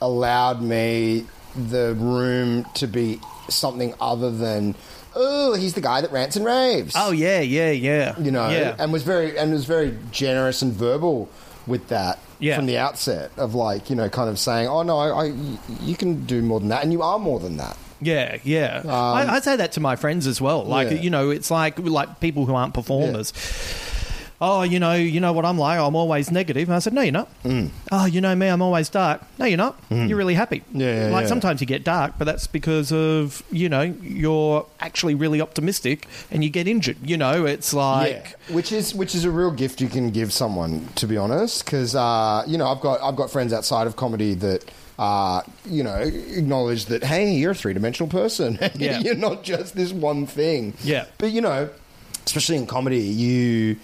allowed me the room to be something other than, oh, he's the guy that rants and raves. Oh yeah, yeah, yeah. You know, yeah. and was very and was very generous and verbal with that. Yeah. From the outset of, like, you know, kind of saying, oh, no, I, I, you can do more than that, and you are more than that. Yeah, yeah. Um, I, I say that to my friends as well. Like, yeah. you know, it's like like people who aren't performers. Yeah. Oh, you know, you know what I'm like? I'm always negative. And I said, no, you're not. Mm. Oh, you know me, I'm always dark. No, you're not. Mm. You're really happy. Yeah, yeah Like, yeah. sometimes you get dark, but that's because of, you know, you're actually really optimistic and you get injured. You know, it's like... Yeah. Which is which is a real gift you can give someone, to be honest, because, uh, you know, I've got I've got friends outside of comedy that... Uh, you know, acknowledge that, hey, you're a three-dimensional person. Yeah. You're not just this one thing. Yeah. But, you know, especially in comedy, you...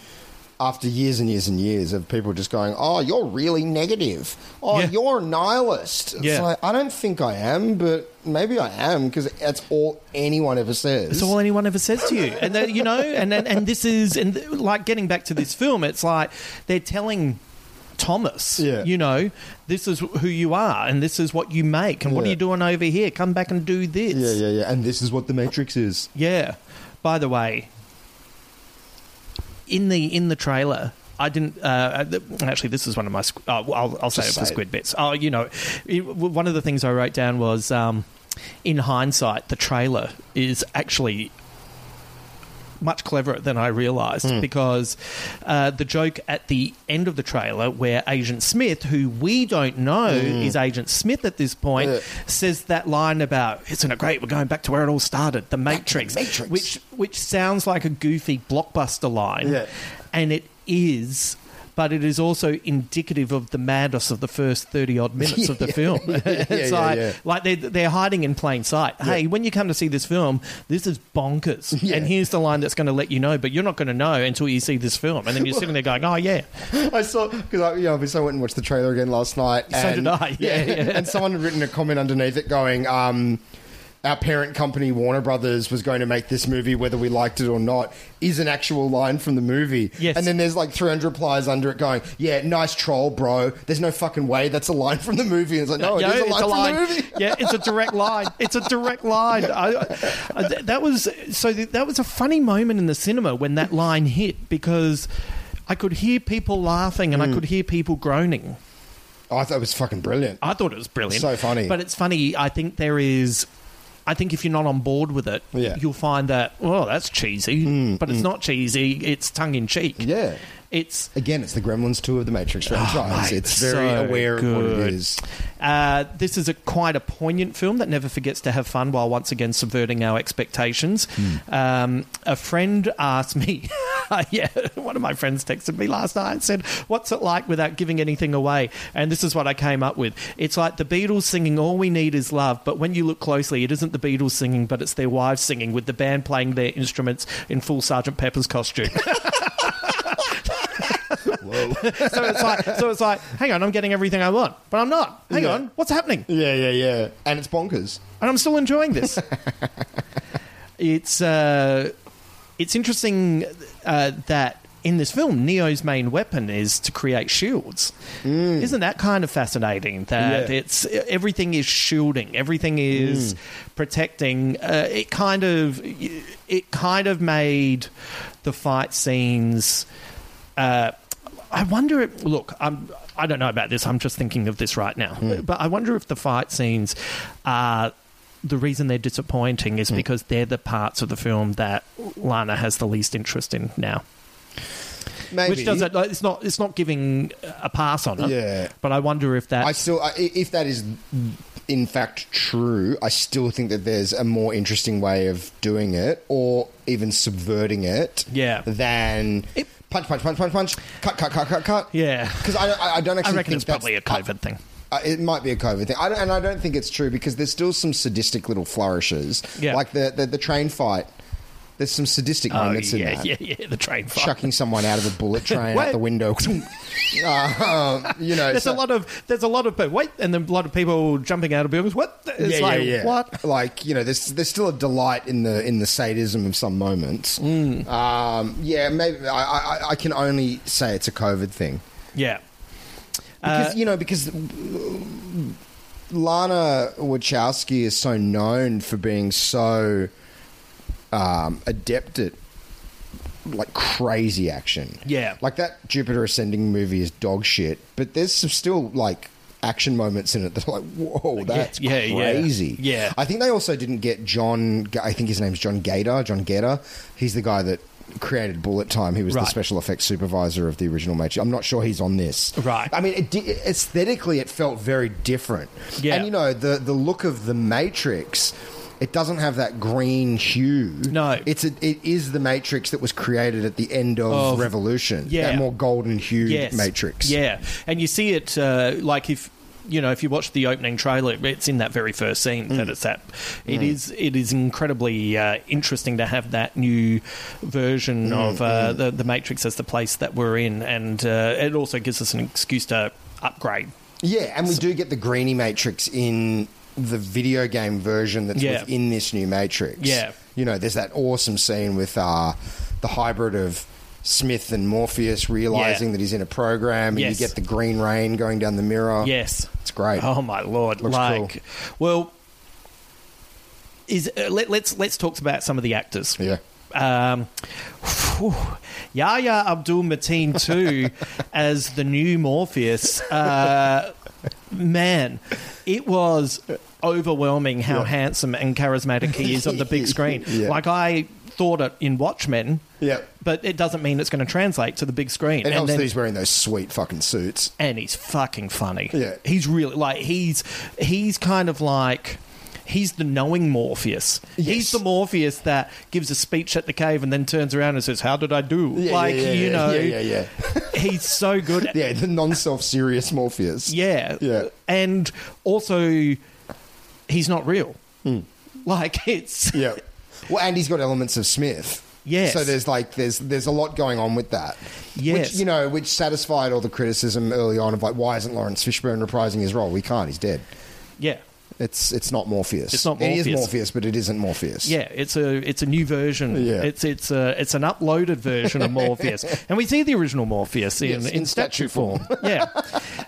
After years and years and years of people just going, oh, you're really negative. Oh, yeah. you're a nihilist. It's yeah. like, I don't think I am, but maybe I am, because that's all anyone ever says. It's all anyone ever says to you. And, that, you know, and, and, and this is, and like getting back to this film, it's like they're telling Thomas, yeah. you know, this is who you are and this is what you make and yeah. what are you doing over here? Come back and do this. Yeah, yeah, yeah. And this is what The Matrix is. Yeah. By the way... In the in the trailer, I didn't... Uh, actually, this is one of my... Squ- oh, I'll, I'll say it for Squid Bits. Oh, you know, it, one of the things I wrote down was, um, in hindsight, the trailer is actually much cleverer than I realised mm. because uh, the joke at the end of the trailer where Agent Smith, who we don't know mm. is Agent Smith at this point, yeah. says that line about, isn't it great, we're going back to where it all started, the Matrix, the Matrix. Which, which sounds like a goofy blockbuster line, yeah. and it is... But it is also indicative of the madness of the first thirty-odd minutes of the yeah. film. It's yeah, like, yeah, yeah. like they're, they're hiding in plain sight. Yeah. Hey, when you come to see this film, this is bonkers. Yeah. And here's the line that's going to let you know, but you're not going to know until you see this film. And then you're sitting there going, oh, yeah. I saw, because I, you know, I went and watched the trailer again last night. And, so did I, yeah, yeah. And someone had written a comment underneath it going... Um, our parent company, Warner Brothers, was going to make this movie whether we liked it or not, is an actual line from the movie. Yes. And then there's like three hundred replies under it going, yeah, nice troll, bro. There's no fucking way that's a line from the movie. And it's like, no, it no, is a line from line. the movie. Yeah, it's a direct line. It's a direct line. I, I, that was so th- that was a funny moment in the cinema when that line hit, because I could hear people laughing and mm. I could hear people groaning. Oh, I thought it was fucking brilliant. I thought it was brilliant. So funny. But it's funny. I think there is... I think if you're not on board with it, yeah. you'll find that, oh, that's cheesy. Mm, but it's mm. not cheesy. It's tongue-in-cheek. Yeah. It's Again, it's the Gremlins two of The Matrix franchise. Oh, mate, it's very so aware good. of what it is. Uh, this is a quite a poignant film that never forgets to have fun while once again subverting our expectations. Mm. Um, a friend asked me... Yeah, one of my friends texted me last night and said, what's it like without giving anything away? And this is what I came up with. It's like the Beatles singing All We Need Is Love, but when you look closely, it isn't the Beatles singing, but it's their wives singing with the band playing their instruments in full Sergeant Pepper's costume. Whoa. so it's like, so it's like, hang on, I'm getting everything I want, but I'm not. Hang yeah. on, what's happening? Yeah, yeah, yeah. And it's bonkers. And I'm still enjoying this. It's uh, it's interesting uh, that in this film, Neo's main weapon is to create shields. Mm. Isn't that kind of fascinating? That yeah. it's everything is shielding, everything is mm. protecting. Uh, it kind of it kind of made the fight scenes. Uh, I wonder if, look, I'm, I don't know about this. I'm just thinking of this right now. Mm. But I wonder if the fight scenes are, the reason they're disappointing is mm. because they're the parts of the film that Lana has the least interest in now. Maybe. Which doesn't, like, it's not, it's not giving a pass on it. Yeah. But I wonder if that... I still, if that is in fact true, I still think that there's a more interesting way of doing it or even subverting it yeah. than... It, punch, punch, punch, punch, punch. Cut, cut, cut, cut, cut. Yeah. Because I, I, I don't actually think I reckon think it's probably a COVID I, thing. Uh, it might be a COVID thing. I don't, and I don't think it's true because there's still some sadistic little flourishes. Yeah. Like the, the, the train fight. There's some sadistic oh, moments yeah, in that. Yeah, yeah, yeah, the train fight. Chucking someone out of a bullet train out the window. uh, um, you know, there's so, a lot of there's a lot of wait, and then a lot of people jumping out of buildings. What? It's yeah, like, yeah, yeah. What? Like, you know, there's there's still a delight in the in the sadism of some moments. Mm. Um, yeah, maybe I, I, I can only say it's a COVID thing. Yeah, because uh, you know because. Lana Wachowski is so known for being so. Um, adept at like crazy action. Yeah. Like that Jupiter Ascending movie is dog shit, but there's some still like action moments in it that are like, whoa, that's yeah, yeah, crazy. Yeah, yeah. I think they also didn't get John, I think his name's John Gator, John Gator. He's the guy that created bullet time. He was right. the special effects supervisor of the original Matrix. I'm not sure he's on this. Right. I mean, it di- aesthetically, it felt very different. Yeah. And you know, the, the look of the Matrix. It doesn't have that green hue. No. It's a, it is the Matrix that was created at the end of oh, Revolution. Yeah. That more golden-hued yes. Matrix. Yeah. And you see it, uh, like, if... You know, if you watch the opening trailer, it's in that very first scene mm. that it's at. It mm. is it is incredibly uh, interesting to have that new version mm, of uh, mm. the, the Matrix as the place that we're in. And uh, it also gives us an excuse to upgrade. Yeah, and we so, do get the greeny Matrix in... the video game version that's yeah. within this new Matrix. Yeah. You know, there's that awesome scene with uh, the hybrid of Smith and Morpheus realising yeah. that he's in a program and yes. you get the green rain going down the mirror. Yes. It's great. Oh, my Lord. Looks like, cool. Well, is, uh, let, let's, let's talk about some of the actors. Yeah. Um, whew, Yahya Abdul-Mateen too as the new Morpheus. Uh, man, it was overwhelming how yeah. handsome and charismatic he is on the big screen. yeah. Like, I thought it in Watchmen, yeah. but it doesn't mean it's going to translate to the big screen. It and helps then, that he's wearing those sweet fucking suits. And he's fucking funny. Yeah. He's really, like, he's he's kind of like... He's the knowing Morpheus. Yes. He's the Morpheus that gives a speech at the cave and then turns around and says, how did I do? Yeah, like, yeah, yeah, you know, yeah, yeah, yeah. he's so good. At- yeah, the non-self-serious Morpheus. Yeah. yeah. And also, he's not real. Mm. Like, it's... Yeah. Well, and he's got elements of Smith. Yes. So there's like there's there's a lot going on with that. Yes. Which, you know, which satisfied all the criticism early on of like, why isn't Lawrence Fishburne reprising his role? We can't. He's dead. Yeah. It's it's not Morpheus. It's not Morpheus. It is Morpheus, but it isn't Morpheus. Yeah, it's a it's a new version. Yeah. It's it's a, it's an uploaded version of Morpheus. And we see the original Morpheus in, yes, in, in statue, statue form. form. yeah.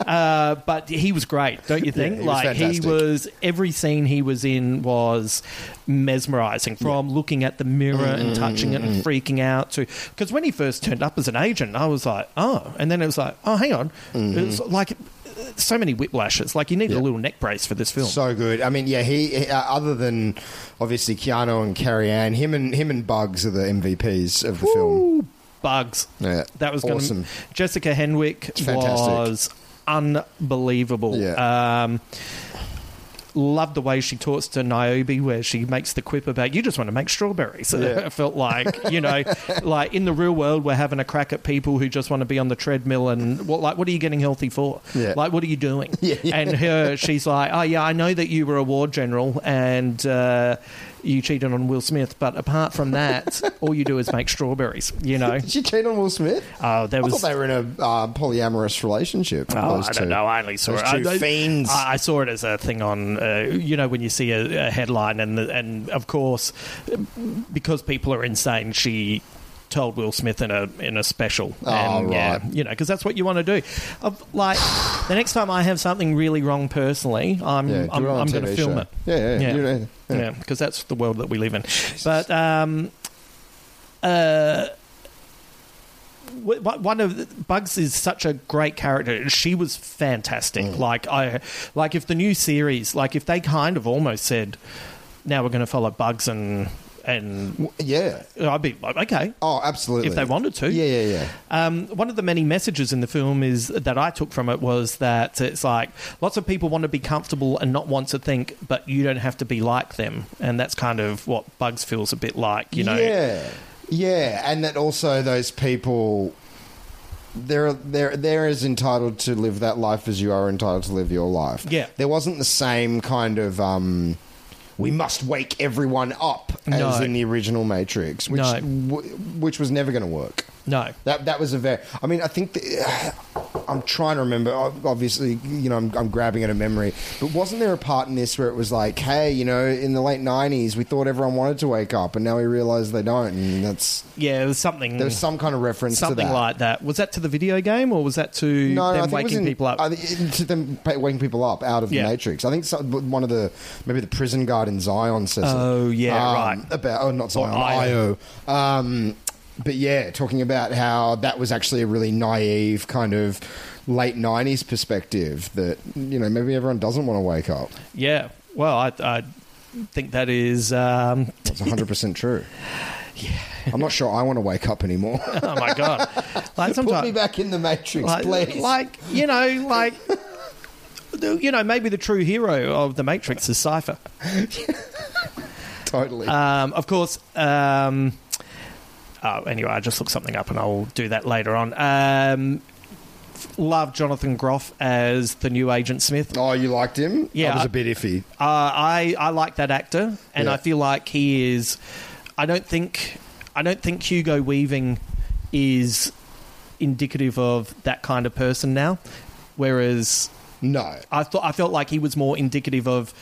Uh, but he was great, don't you think? Yeah, he like was he was every scene he was in was mesmerizing, from yeah. looking at the mirror mm, and touching mm, it and mm. freaking out to, because when he first turned up as an agent, I was like, "Oh." And then it was like, "Oh, hang on." Mm. It was like so many whiplashes. Like, you need yeah. a little neck brace for this film. So good. I mean, yeah, he uh, other than obviously Keanu and Carrie Ann, him and him and Bugs are the M V Ps of the Ooh, film. Bugs. Yeah. That was gonna, awesome. Jessica Henwick was unbelievable. Yeah. Um loved the way she talks to Niobe, where she makes the quip about, you just want to make strawberries. Yeah. It felt like, you know, like in the real world, we're having a crack at people who just want to be on the treadmill and what, like, what are you getting healthy for? Yeah. Like, what are you doing? Yeah, yeah. And her, she's like, oh yeah, I know that you were a war general and uh, you cheated on Will Smith, but apart from that, all you do is make strawberries, you know. Did she cheat on Will Smith? Oh, there was... I thought they were in a uh, polyamorous relationship. Oh, I don't know. I only saw it. Two fiends. I saw it as a thing on, uh, you know, when you see a, a headline, and and of course, because people are insane, she told Will Smith in a in a special. Oh, and, right. Yeah, you know, because that's what you want to do. I've, like, the next time I have something really wrong personally, I'm yeah, I'm, I'm going to film show. It. Yeah, yeah, yeah, because yeah. yeah. yeah, that's the world that we live in. Jesus. But um, uh. One of the, Bugs is such a great character. She was fantastic. Mm. Like I, like if the new series, like if they kind of almost said, now we're going to follow Bugs and and yeah, I'd be like, okay, oh absolutely, if they wanted to, yeah, yeah, yeah. Um, one of the many messages in the film is that I took from it was that it's like lots of people want to be comfortable and not want to think, but you don't have to be like them, and that's kind of what Bugs feels a bit like, you know. Yeah. Yeah, and that also those people, they're, they're, they're as entitled to live that life as you are entitled to live your life. Yeah. There wasn't the same kind of, um, we must wake everyone up no. as in the original Matrix, which no. w- which was never going to work. No. That that was a very... I mean, I think... The, I'm trying to remember. Obviously, you know, I'm, I'm grabbing at a memory. But wasn't there a part in this where it was like, hey, you know, in the late nineties, we thought everyone wanted to wake up, and now we realise they don't, and that's... Yeah, there was something... There was some kind of reference to that. Something like that. Was that to the video game, or was that to no, them waking in, people up? I think to them waking people up out of yeah. the Matrix. I think some, one of the... Maybe the prison guard in Zion says Oh, it. yeah, um, right. About, oh, not Zion, I O. Um... But yeah, talking about how that was actually a really naive kind of late nineties perspective that, you know, maybe everyone doesn't want to wake up. Yeah. Well, I, I think that is... Um... That's one hundred percent true. Yeah. I'm not sure I want to wake up anymore. Oh, my God. Like sometimes, put me back in the Matrix, like, please. Like, you know, like... You know, maybe the true hero of the Matrix is Cypher. Totally. Um, of course... Um, Oh, anyway, I just looked something up and I'll do that later on. Um, love Jonathan Groff as the new Agent Smith. Oh, you liked him? Yeah. I was a bit iffy. Uh, I, I like that actor, and yeah. I feel like he is... I don't think I don't think Hugo Weaving is indicative of that kind of person now, whereas... No. I thought I felt like he was more indicative of...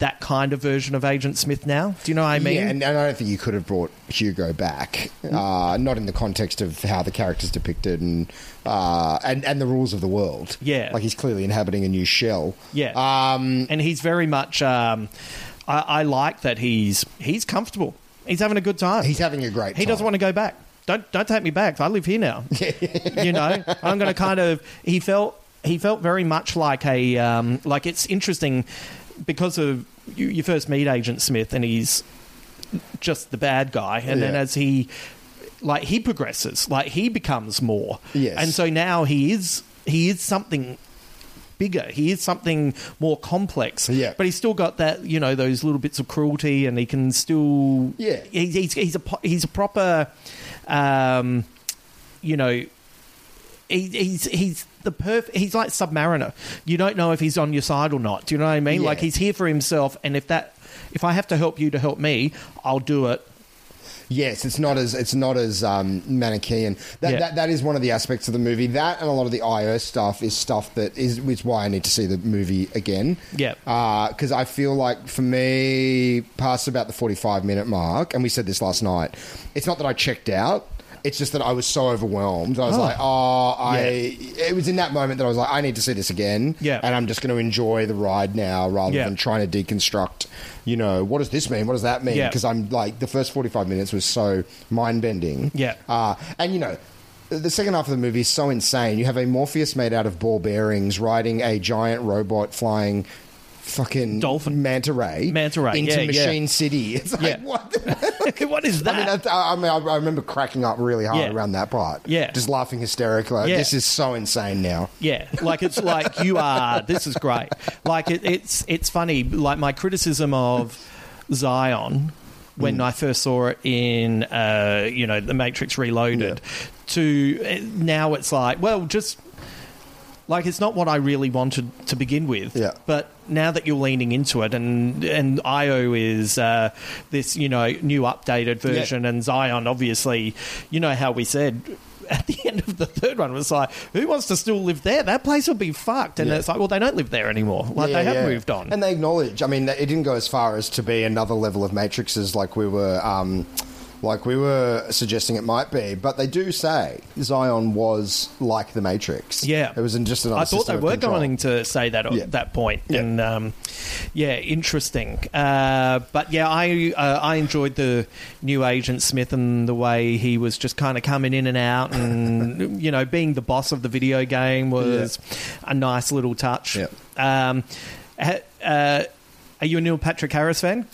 that kind of version of Agent Smith now. Do you know what I mean? Yeah, and, and I don't think you could have brought Hugo back, uh, not in the context of how the character's depicted and, uh, and and the rules of the world. Yeah. Like, he's clearly inhabiting a new shell. Yeah. Um, and he's very much... Um, I, I like that he's he's comfortable. He's having a good time. He's having a great time. He doesn't want to go back. Don't, don't take me back. I live here now. You know? I'm going to kind of... He felt, he felt very much like a... Um, like, it's interesting... Because of you, you first meet Agent Smith, and he's just the bad guy, and yeah. then as he, like, he progresses, like he becomes more, yes. And so now he is he is something bigger, he is something more complex. Yeah. But he's still got that, you know, those little bits of cruelty, and he can still, yeah, he, he's he's a he's a proper, um, you know. He, he's he's the perfect. He's like Submariner. You don't know if he's on your side or not. Do you know what I mean? Yeah. Like, he's here for himself, and if that, if I have to help you to help me, I'll do it. Yes, it's not as it's not as um, Manichaean. That, yeah. that that is one of the aspects of the movie. That and a lot of the I O stuff is stuff that is, is why I need to see the movie again. Yeah, because uh, I feel like for me, past about the forty-five minute mark, and we said this last night, it's not that I checked out. It's just that I was so overwhelmed. I was oh. like, oh, I... Yeah. It was in that moment that I was like, I need to see this again. Yeah. And I'm just going to enjoy the ride now rather yeah. than trying to deconstruct, you know, what does this mean? What does that mean? Because yeah. I'm like, the first forty-five minutes was so mind-bending. Yeah. Uh, and, you know... The second half of the movie is so insane. You have a Morpheus made out of ball bearings riding a giant robot flying... Fucking... Dolphin. Manta Ray. Manta Ray, Into yeah, Machine yeah. City. It's like, yeah. what the What is that? I mean, I, I, mean, I remember cracking up really hard yeah. around that part. Yeah. Just laughing hysterically. Like, yeah. This is so insane now. Yeah. Like, it's like, you are, this is great. Like, it, it's it's funny. Like, my criticism of Zion when mm. I first saw it in, uh, you know, The Matrix Reloaded yeah. to now it's like, well, just... Like, it's not what I really wanted to begin with. Yeah. But now that you're leaning into it, and and I O is uh, this, you know, new updated version, yeah. and Zion, obviously, you know how we said at the end of the third one, it was like, who wants to still live there? That place will be fucked. And yeah. it's like, well, they don't live there anymore. Like, yeah, they have yeah. moved on. And they acknowledge, I mean, it didn't go as far as to be another level of Matrixes like we were... Um, like we were suggesting it might be, but they do say Zion was like the Matrix. Yeah. It was in just another I thought they were control. Going to say that at yeah. that point. Yeah. And, um, yeah, interesting. Uh, but, yeah, I uh, I enjoyed the new Agent Smith and the way he was just kind of coming in and out and, you know, being the boss of the video game was yeah. a nice little touch. Yeah. Um, uh, are you a Neil Patrick Harris fan?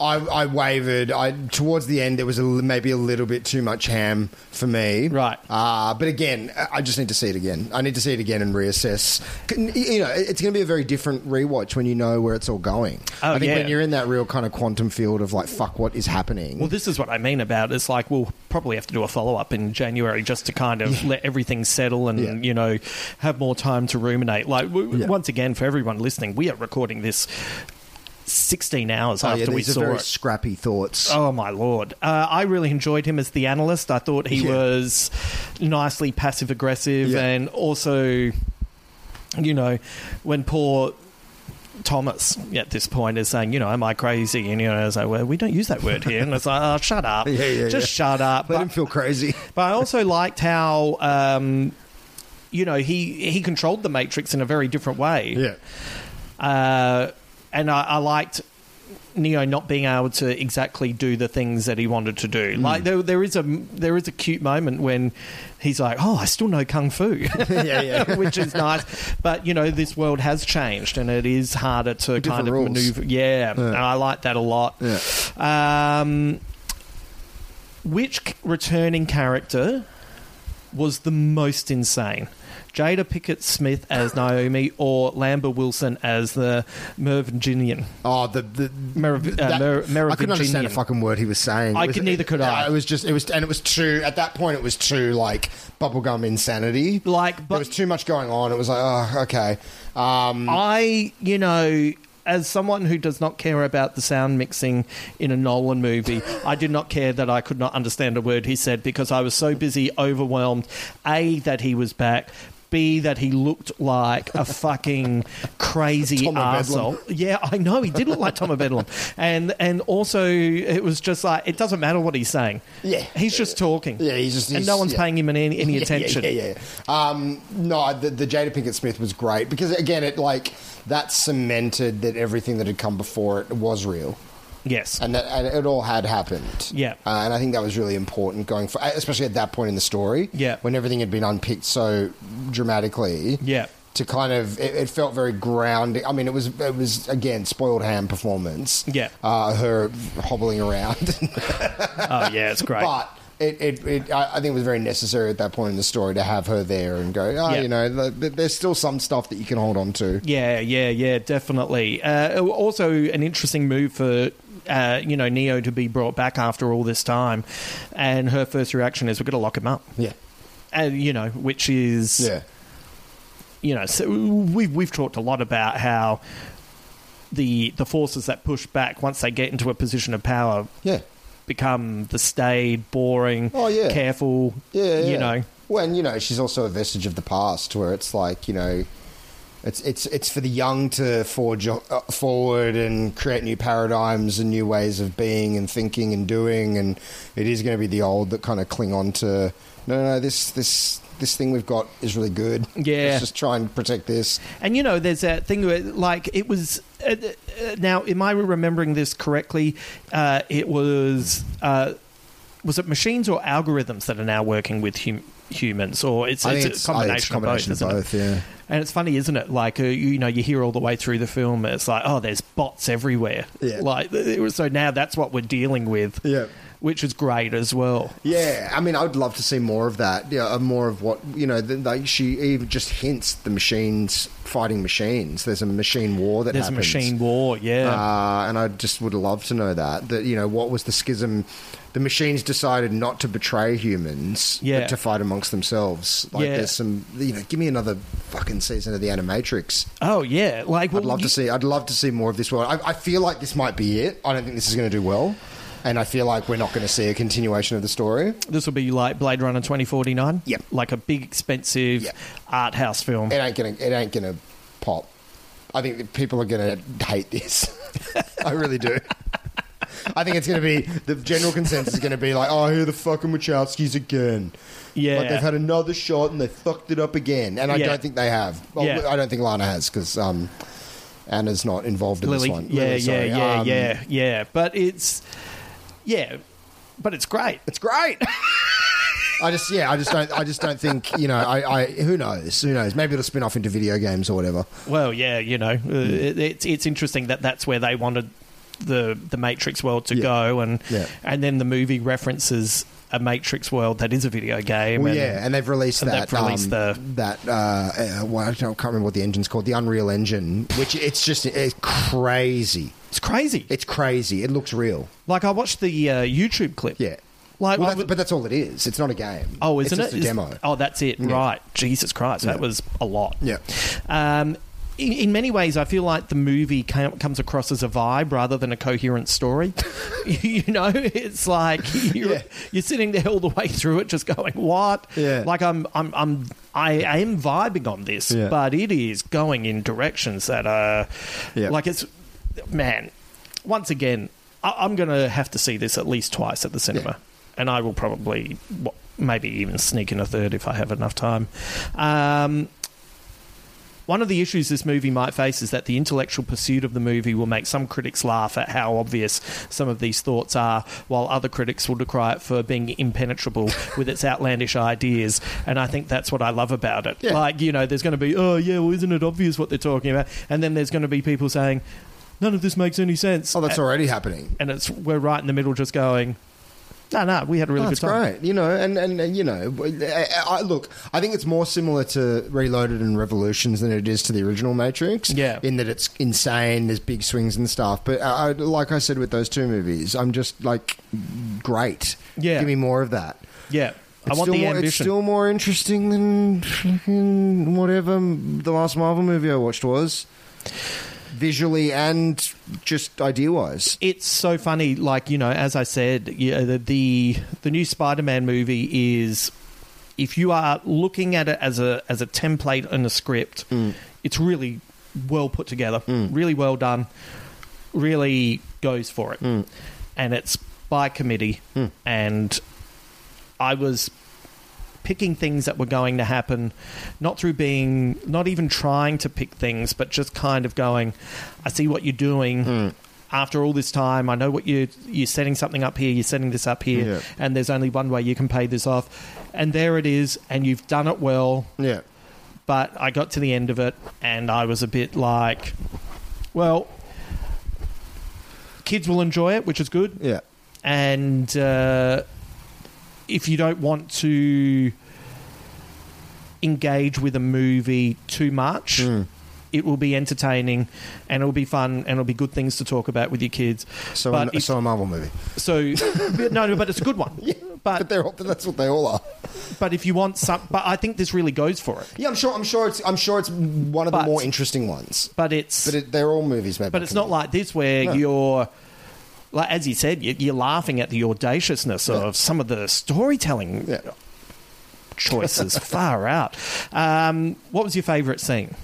I, I wavered. I towards the end, there was a, maybe a little bit too much ham for me. Right. Uh, but again, I just need to see it again. I need to see it again and reassess. You know, it's going to be a very different rewatch when you know where it's all going. Oh, I think yeah. when you're in that real kind of quantum field of like, fuck, what is happening? Well, this is what I mean about it. It's like, we'll probably have to do a follow-up in January just to kind of yeah. let everything settle and, yeah. you know, have more time to ruminate. Like, we, yeah. once again, for everyone listening, we are recording this... sixteen hours oh, after yeah, we saw it. These are very scrappy thoughts. Oh, my Lord. Uh, I really enjoyed him as the analyst. I thought he yeah. was nicely passive-aggressive yeah. and also, you know, when poor... Thomas at this point is saying, you know, am I crazy? And, you know, I was like, well, we don't use that word here. And it's like, oh, shut up. yeah, yeah, Just yeah. shut up. Let but, him feel crazy. But I also liked how... Um, you know, he, he controlled the Matrix in a very different way. Yeah. Uh... And I, I liked Neo not being able to exactly do the things that he wanted to do. Mm. Like there, there is a there is a cute moment when he's like, "Oh, I still know kung fu," yeah, yeah. which is nice. But you know, this world has changed, and it is harder to different kind of rules. Maneuver. Yeah, yeah, and I like that a lot. Yeah. Um, which returning character was the most insane? Jada Pickett Smith as Naomi or Lambert Wilson as the Merovingian. Oh, the... the Merovingian. Uh, I couldn't understand a fucking word he was saying. I was, could, neither could it, I. It was just... it was, and it was too... At that point, it was too, like, bubblegum insanity. Like, but... There was too much going on. It was like, oh, okay. Um, I, you know... As someone who does not care about the sound mixing in a Nolan movie, I did not care that I could not understand a word he said because I was so busy, overwhelmed, A, that he was back, B, that he looked like a fucking crazy arsehole. Yeah, I know, he did look like Tom of Bedlam. And and also, it was just like, it doesn't matter what he's saying. Yeah. He's just talking. Yeah, he's just... He's, and no one's yeah. paying him any, any yeah, attention. Yeah, yeah, yeah. Um, no, the, the Jada Pinkett Smith was great because, again, it like, that cemented that everything that had come before it was real. Yes. And that and it all had happened. Yeah. Uh, and I think that was really important going for, especially at that point in the story. Yeah. When everything had been unpicked so dramatically. Yeah. To kind of, it, it felt very grounding. I mean, it was, it was again, spoiled ham performance. Yeah. Uh, her hobbling around. Oh, yeah, it's great. But it, it, it, I think it was very necessary at that point in the story to have her there and go, oh, yeah. you know, there's still some stuff that you can hold on to. Yeah, yeah, yeah, definitely. Uh, also, an interesting move for... Uh, you know, Neo to be brought back after all this time, and her first reaction is, we're going to lock him up. Yeah. And, you know, which is... Yeah. You know, so we've, we've talked a lot about how the the forces that push back, once they get into a position of power... Yeah. Become the staid, boring, oh, yeah. careful, yeah, yeah, you know... Well, and, you know, she's also a vestige of the past, where it's like, you know... It's it's it's for the young to forge uh, forward and create new paradigms and new ways of being and thinking and doing, and it is going to be the old that kind of cling on to. No, no, no this this this thing we've got is really good. Yeah, let's just try and protect this. And you know, there's that thing where, like, it was. Uh, uh, now, am I remembering this correctly? Uh, it was uh, was it machines or algorithms that are now working with hum- humans, or it's, it's, it's, a combination it's a combination of both, of both isn't it? Yeah. And it's funny, isn't it? Like, uh, you know, you hear all the way through the film, it's like, oh, there's bots everywhere. Yeah. Like, so now that's what we're dealing with. Yeah. which is great as well. Yeah, I mean, I would love to see more of that. Yeah, more of what, you know, like she even just hints the machines fighting machines. There's a machine war that There's happens. There's a machine war, yeah. Uh, and I just would love to know that, that, you know, what was the schism... The machines decided not to betray humans, yeah. but to fight amongst themselves. Like, yeah. there's some, you know, give me another fucking season of the Animatrix. Oh yeah, like well, I'd love you- to see. I'd love to see more of this world. I, I feel like this might be it. I don't think this is going to do well. And I feel like we're not going to see a continuation of the story. This will be like Blade Runner twenty forty-nine. Yep, like a big expensive yep. art house film. It ain't gonna. It ain't gonna pop. I think that people are going to hate this. I really do. I think it's going to be... The general consensus is going to be like, oh, here are the fucking Wachowskis again. Yeah. Like, they've had another shot and they fucked it up again. And I yeah. don't think they have. Well, yeah. I don't think Lana has, because um, Anna's not involved in Lily. This one. Yeah, Lily, yeah, yeah, um, yeah, yeah. But it's... Yeah. But it's great. It's great. I just... Yeah, I just don't... I just don't think, you know, I, I... Who knows? Who knows? Maybe it'll spin off into video games or whatever. Well, yeah, you know. It, it's, it's interesting that that's where they wanted... the the Matrix world to yeah. go and yeah. and then the movie references a Matrix world that is a video game. Well, and, yeah, and they've released and that. They've released um, the... That, uh, uh, well, I can't remember what the engine's called, the Unreal Engine, which it's just it's crazy. It's crazy. It's crazy. It looks real. Like, I watched the uh, YouTube clip. Yeah. Like, well, that's, but that's all it is. It's not a game. Oh, isn't it? It's just it? a demo. Is, oh, that's it. Yeah. Right. Jesus Christ, yeah. that was a lot. Yeah. Um In, in many ways, I feel like the movie came, comes across as a vibe rather than a coherent story. You know, it's like you're, yeah. you're sitting there all the way through it, just going, "What?" Yeah. Like I'm, I'm, I'm, I, I am vibing on this, yeah. but it is going in directions that are, yeah. like it's, man. Once again, I, I'm going to have to see this at least twice at the cinema, yeah. and I will probably, maybe even sneak in a third if I have enough time. Um, One of the issues this movie might face is that the intellectual pursuit of the movie will make some critics laugh at how obvious some of these thoughts are, while other critics will decry it for being impenetrable with its outlandish ideas. And I think that's what I love about it. Yeah. Like, you know, there's going to be, oh, yeah, well, isn't it obvious what they're talking about? And then there's going to be people saying, none of this makes any sense. Oh, that's and, already happening. And it's we're right in the middle just going... No, no, we had a really oh, good time. That's great, you know, and, and, and you know, I, I, look, I think it's more similar to Reloaded and Revolutions than it is to the original Matrix, yeah. in that it's insane, there's big swings and stuff, but I, I, like I said with those two movies, I'm just like, great, yeah. give me more of that. Yeah, it's I want the more, ambition. It's still more interesting than whatever the last Marvel movie I watched was. Visually and just idea-wise. It's so funny, like, you know, as I said, you know, the, the the new Spider-Man movie is, if you are looking at it as a as a template and a script, mm. it's really well put together, mm. really well done, really goes for it. Mm. And it's by committee, mm. and I was... picking things that were going to happen, not through being, not even trying to pick things, but just kind of going, I see what you're doing mm. after all this time. I know what you, you're setting something up here, you're setting this up here, yeah. and there's only one way you can pay this off. And there it is, and you've done it well. Yeah. But I got to the end of it, and I was a bit like, well, kids will enjoy it, which is good. Yeah. And... uh if you don't want to engage with a movie too much, mm. it will be entertaining and it'll be fun and it'll be good things to talk about with your kids. So, but an, if, so a Marvel movie. So but no, but it's a good one. Yeah, but but they're all, that's what they all are. But if you want some, but I think this really goes for it. Yeah, I'm sure. I'm sure it's. I'm sure it's one of but, the more interesting ones. But it's. But it, they're all movies made. But it's not like this where no. you're. Like, as you said, you're laughing at the audaciousness of yeah. some of the storytelling yeah. choices. Far out. Um, what was your favourite scene?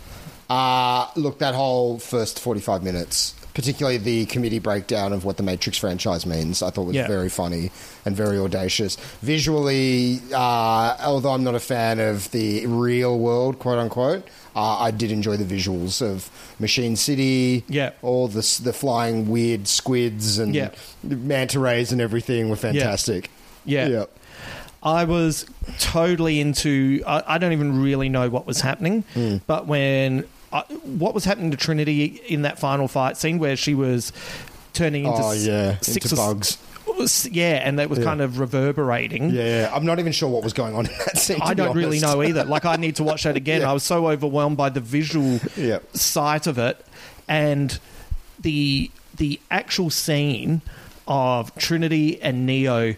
Uh, look, that whole first forty-five minutes, particularly the committee breakdown of what the Matrix franchise means, I thought was yeah. very funny and very audacious. Visually, uh, although I'm not a fan of the real world, quote-unquote, Uh, I did enjoy the visuals of Machine City, yeah. all the the flying weird squids and yeah. manta rays and everything were fantastic. Yeah, yeah. yeah. I was totally into... I, I don't even really know what was happening, mm. but when... I, what was happening to Trinity in that final fight scene where she was turning into... Oh, yeah, six into bugs. Yeah, and that was yeah. kind of reverberating. Yeah, I'm not even sure what was going on in that scene. I don't really know either. Like, I need to watch that again. Yeah. I was so overwhelmed by the visual yeah. sight of it, and the the actual scene of Trinity and Neo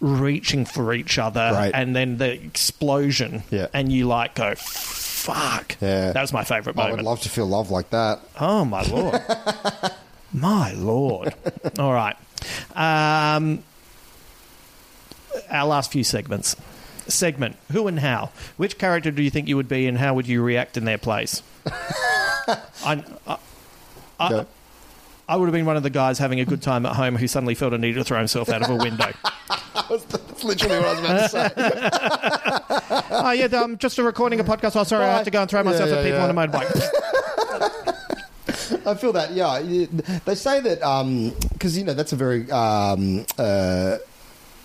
reaching for each other, right. and then the explosion, yeah. and you like go, fuck. Yeah. That was my favourite moment. I would love to feel love like that. Oh, my Lord. My Lord. All right. Um, our last few segments. Segment, who and how. Which character do you think you would be and how would you react in their place? I, I, I, no. I would have been one of the guys having a good time at home who suddenly felt a need to throw himself out of a window. That's literally what I was about to say. Oh, yeah, I'm just recording a podcast. Oh, sorry, Bye. I have to go and throw myself yeah, yeah, at people yeah. on a motorbike. I feel that, yeah. They say that, um, because, you know, that's a very... Um, uh,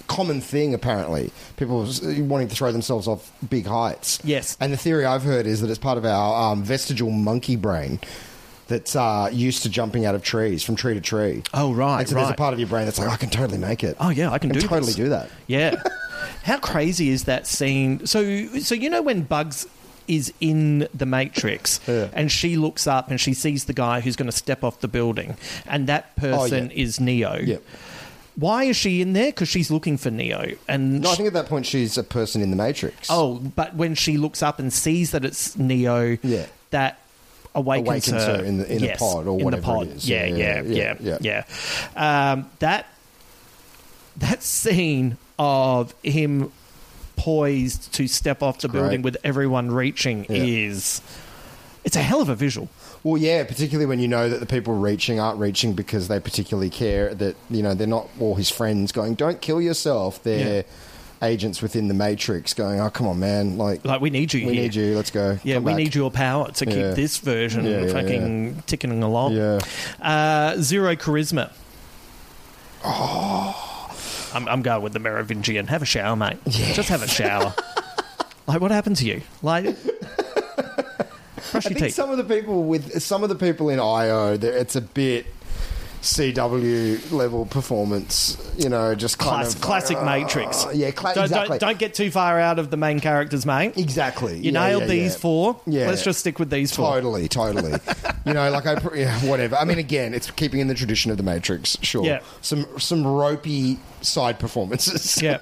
common thing, apparently, people wanting to throw themselves off big heights. Yes. And the theory I've heard is that it's part of our um, vestigial monkey brain that's uh, used to jumping out of trees, from tree to tree. Oh, right, and so right. there's a part of your brain that's like, I can totally make it. Oh, yeah, I can, I can do totally this. do that. Yeah. How crazy is that scene? So, so you know when Bugs is in The Matrix yeah. and she looks up and she sees the guy who's going to step off the building and that person oh, yeah. is Neo. Yeah. Why is she in there? Because she's looking for Neo. And no, I think at that point she's a person in the Matrix. Oh, but when she looks up and sees that it's Neo, yeah. that awakens, awakens her. her in the in yes, a pod or in whatever the pod. It is. Yeah, yeah, yeah, yeah. yeah. yeah. Um, that that scene of him poised to step off the Great. building with everyone reaching yeah. is... It's a hell of a visual. Well, yeah, particularly when you know that the people reaching aren't reaching because they particularly care that, you know, they're not all his friends going, don't kill yourself. They're yeah. agents within the Matrix going, oh, come on, man. Like, like we need you We here. need you. Let's go. Yeah, come we back. need your power to yeah. keep this version yeah, yeah, fucking yeah. ticking along. Yeah. Uh, zero charisma. Oh. I'm, I'm going with the Merovingian. Have a shower, mate. Yes. Just have a shower. Like, what happened to you? Like... Brush I think teeth. some of the people with some of the people in I O, it's a bit C W level performance, you know, just kind Class, of classic uh, Matrix. Uh, yeah, cla- don't, exactly. Don't, don't get too far out of the main characters, mate. Exactly. You yeah, nailed yeah, these yeah. four. Yeah, let's just stick with these four. Totally, totally. You know, like I, yeah, whatever. I mean, again, it's keeping in the tradition of the Matrix. Sure. Yeah. Some some ropey side performances. Yeah.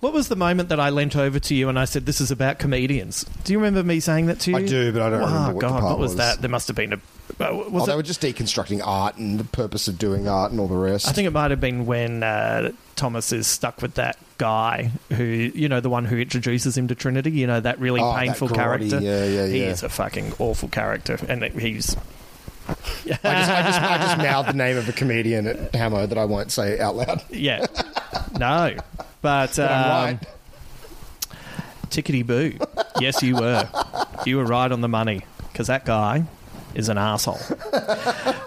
What was the moment that I leant over to you and I said, this is about comedians? Do you remember me saying that to you? I do, but I don't oh, remember what God, the part what was. God, what was that? There must have been a... Was oh, it? They were just deconstructing art and the purpose of doing art and all the rest. I think it might have been when uh, Thomas is stuck with that guy who, you know, the one who introduces him to Trinity, you know, that really oh, painful that character. Yeah, yeah, yeah. He is a fucking awful character. And he's... I, just, I, just, I just mouthed the name of a comedian at Hamo that I won't say out loud. Yeah. No. But, but um, right. Tickety boo. Yes, you were. You were right on the money because that guy is an asshole.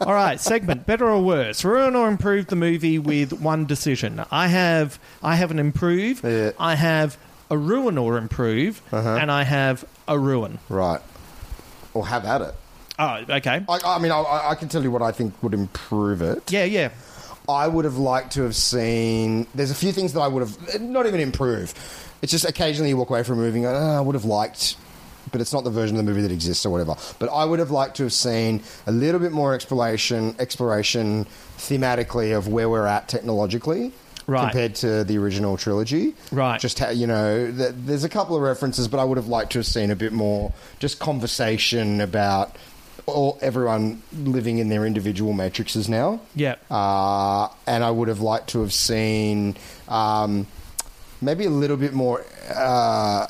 All right, segment better or worse. Ruin or improve the movie with one decision. I have I have an improve. Yeah. I have a ruin or improve, uh-huh. and I have a ruin. Right. Or have at it. Oh, okay. I, I mean, I, I can tell you what I think would improve it. Yeah, yeah. I would have liked to have seen... There's a few things that I would have... Not even improve. It's just occasionally you walk away from a movie and go, oh, I would have liked... But it's not the version of the movie that exists or whatever. But I would have liked to have seen a little bit more exploration, exploration thematically of where we're at technologically. Right. Compared to the original trilogy. Right. Just how, you know, th- there's a couple of references, but I would have liked to have seen a bit more just conversation about... All, everyone living in their individual matrices now. Yeah. Uh, and I would have liked to have seen um, maybe a little bit more uh,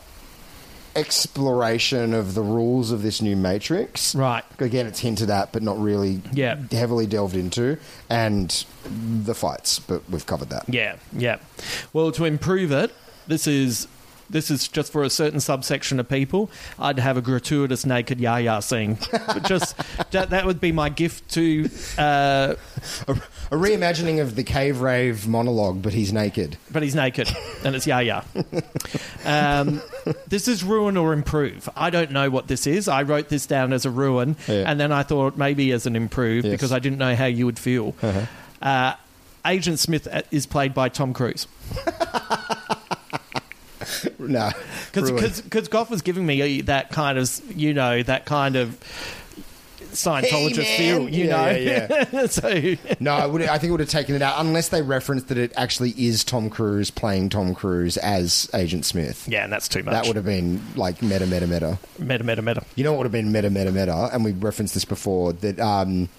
exploration of the rules of this new matrix. Right. Again, it's hinted at, but not really yeah. heavily delved into. And the fights, but we've covered that. Yeah, yeah. Well, to improve it, this is... This is just for a certain subsection of people. I'd have a gratuitous naked yaya scene. Just that, that would be my gift to uh, a, a reimagining of the cave rave monologue, but he's naked. But he's naked, and it's yaya. Um, this is ruin or improve. I don't know what this is. I wrote this down as a ruin, yeah. and then I thought maybe as an improve yes. because I didn't know how you would feel. Uh-huh. Uh, Agent Smith is played by Tom Cruise. No. Because Goff was giving me that kind of, you know, that kind of Scientologist hey, feel, you yeah, know. Yeah, yeah. so, no, I, would, I think it would have taken it out unless they referenced that it actually is Tom Cruise playing Tom Cruise as Agent Smith. Yeah, and that's too much. That would have been like meta, meta, meta. Meta, meta, meta. You know what would have been meta, meta, meta? And we referenced this before, that... Um,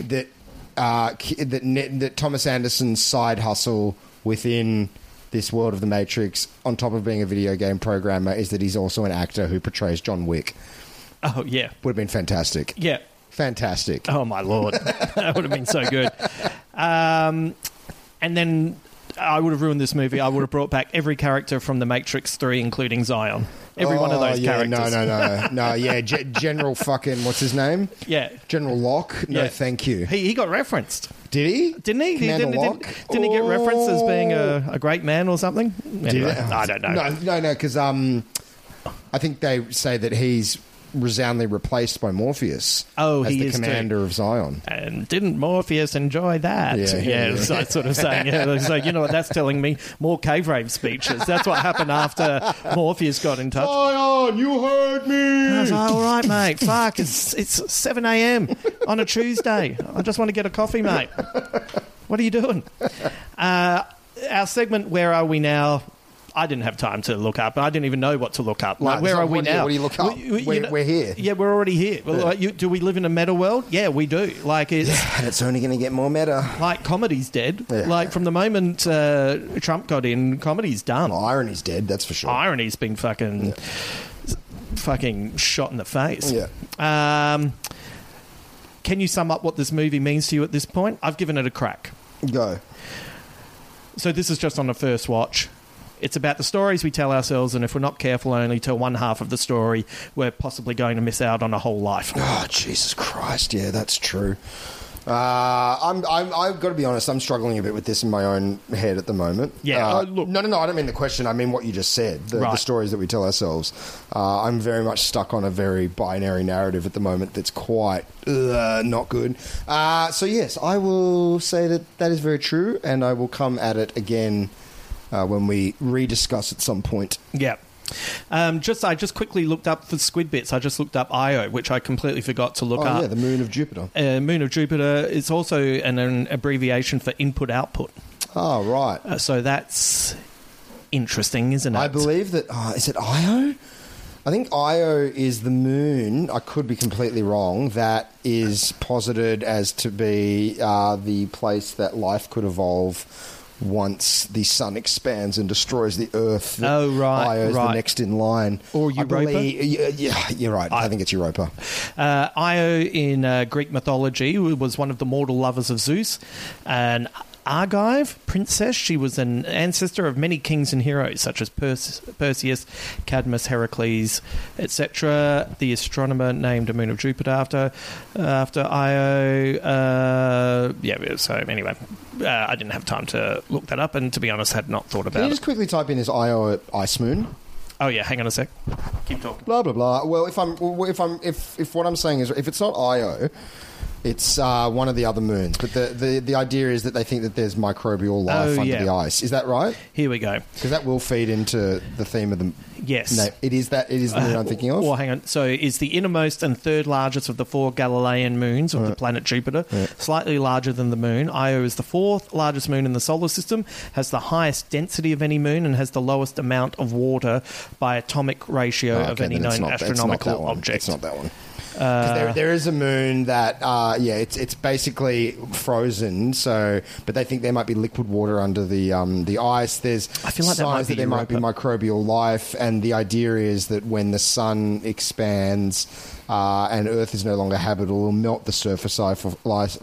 that Uh, that, that Thomas Anderson's side hustle within this world of The Matrix, on top of being a video game programmer, is that he's also an actor who portrays John Wick. Oh, yeah. Would have been fantastic. Yeah. Fantastic. Oh, my Lord. That would have been so good. Um, and then I would have ruined this movie. I would have brought back every character from The Matrix three, including Zion. Every oh, one of those yeah, characters. No, no, no. No, yeah. G- General fucking... What's his name? Yeah. General Locke. No, yeah. thank you. He he got referenced. Did he? Didn't he? Commander he didn't, Locke? Didn't, didn't he get referenced as being a, a great man or something? Anyway, Did I don't know. No, no, no, because um, I think they say that he's resoundingly replaced by Morpheus oh, as he the is commander too. of Zion. And didn't Morpheus enjoy that? Yeah, yeah, yeah. So I sort of saying, yeah, so you know what that's telling me? More Cave Rave speeches. That's what happened after Morpheus got in touch. Zion, you heard me! I was like, all right, mate, fuck, it's, it's seven a.m. on a Tuesday. I just want to get a coffee, mate. What are you doing? Uh, our segment, Where Are We Now? I didn't have time to look up. I didn't even know what to look up. Like, no, where are we now? What do you look up? We, we, we're, you know, we're here. Yeah, we're already here. Well, yeah. like, you, do we live in a meta world? Yeah, we do. Like, it's, yeah, and it's only going to get more meta. Like, comedy's dead. Yeah. Like, from the moment uh, Trump got in, comedy's done. Well, irony's dead, that's for sure. Irony's been fucking, yeah. fucking shot in the face. Yeah. Um, can you sum up what this movie means to you at this point? I've given it a crack. Go. So this is just on a first watch. It's about the stories we tell ourselves, and if we're not careful only tell one half of the story, we're possibly going to miss out on a whole life. Oh, Jesus Christ. Yeah, that's true. Uh, I'm, I'm, I've got to be honest, I'm struggling a bit with this in my own head at the moment. Yeah. Uh, uh, look, no, no, no, I don't mean the question. I mean what you just said, the, right. the stories that we tell ourselves. Uh, I'm very much stuck on a very binary narrative at the moment that's quite uh, not good. Uh, so, yes, I will say that that is very true, and I will come at it again Uh, when we rediscuss at some point. Yeah. Um, just I just quickly looked up for squid bits. I just looked up Io, which I completely forgot to look oh, up. Oh, yeah, the moon of Jupiter. Uh, moon of Jupiter. It's also an, an abbreviation for input-output. Oh, right. Uh, so that's interesting, isn't it? I believe that... Uh, is it Io? I think Io is the moon, I could be completely wrong, that is posited as to be uh, the place that life could evolve once the sun expands and destroys the Earth. Oh, right. Io's right. the next in line. Or Europa? Believe, yeah, yeah, you're right. I, I think it's Europa. Uh, Io in uh, Greek mythology was one of the mortal lovers of Zeus. An Argive princess, she was an ancestor of many kings and heroes, such as Perse- Perseus, Cadmus, Heracles, et cetera. The astronomer named a moon of Jupiter after, uh, after Io. Uh, yeah, so anyway... Uh, I didn't have time to look that up, and to be honest, had not thought about it. Can you just it. quickly type in this I O ice moon? Oh yeah, hang on a sec. Keep talking. Blah blah blah. Well, if I'm, if I'm, if if what I'm saying is, if it's not I O, it's uh, one of the other moons. But the, the the idea is that they think that there's microbial life oh, under yeah. the ice. Is that right? Here we go. Because that will feed into the theme of the. Yes, no, it is that. It is the moon uh, I'm thinking of. Well, hang on. So, it's the innermost and third largest of the four Galilean moons of right. the planet Jupiter, right. slightly larger than the moon. Io is the fourth largest moon in the solar system, has the highest density of any moon, and has the lowest amount of water by atomic ratio oh, okay, of any known not, astronomical object. It's not that one. Because there, there is a moon that, uh, yeah, it's it's basically frozen. So, but they think there might be liquid water under the um, the ice. There's I feel like signs that, might that there Europa. might be microbial life, and the idea is that when the sun expands uh, and Earth is no longer habitable, it will melt the surface ice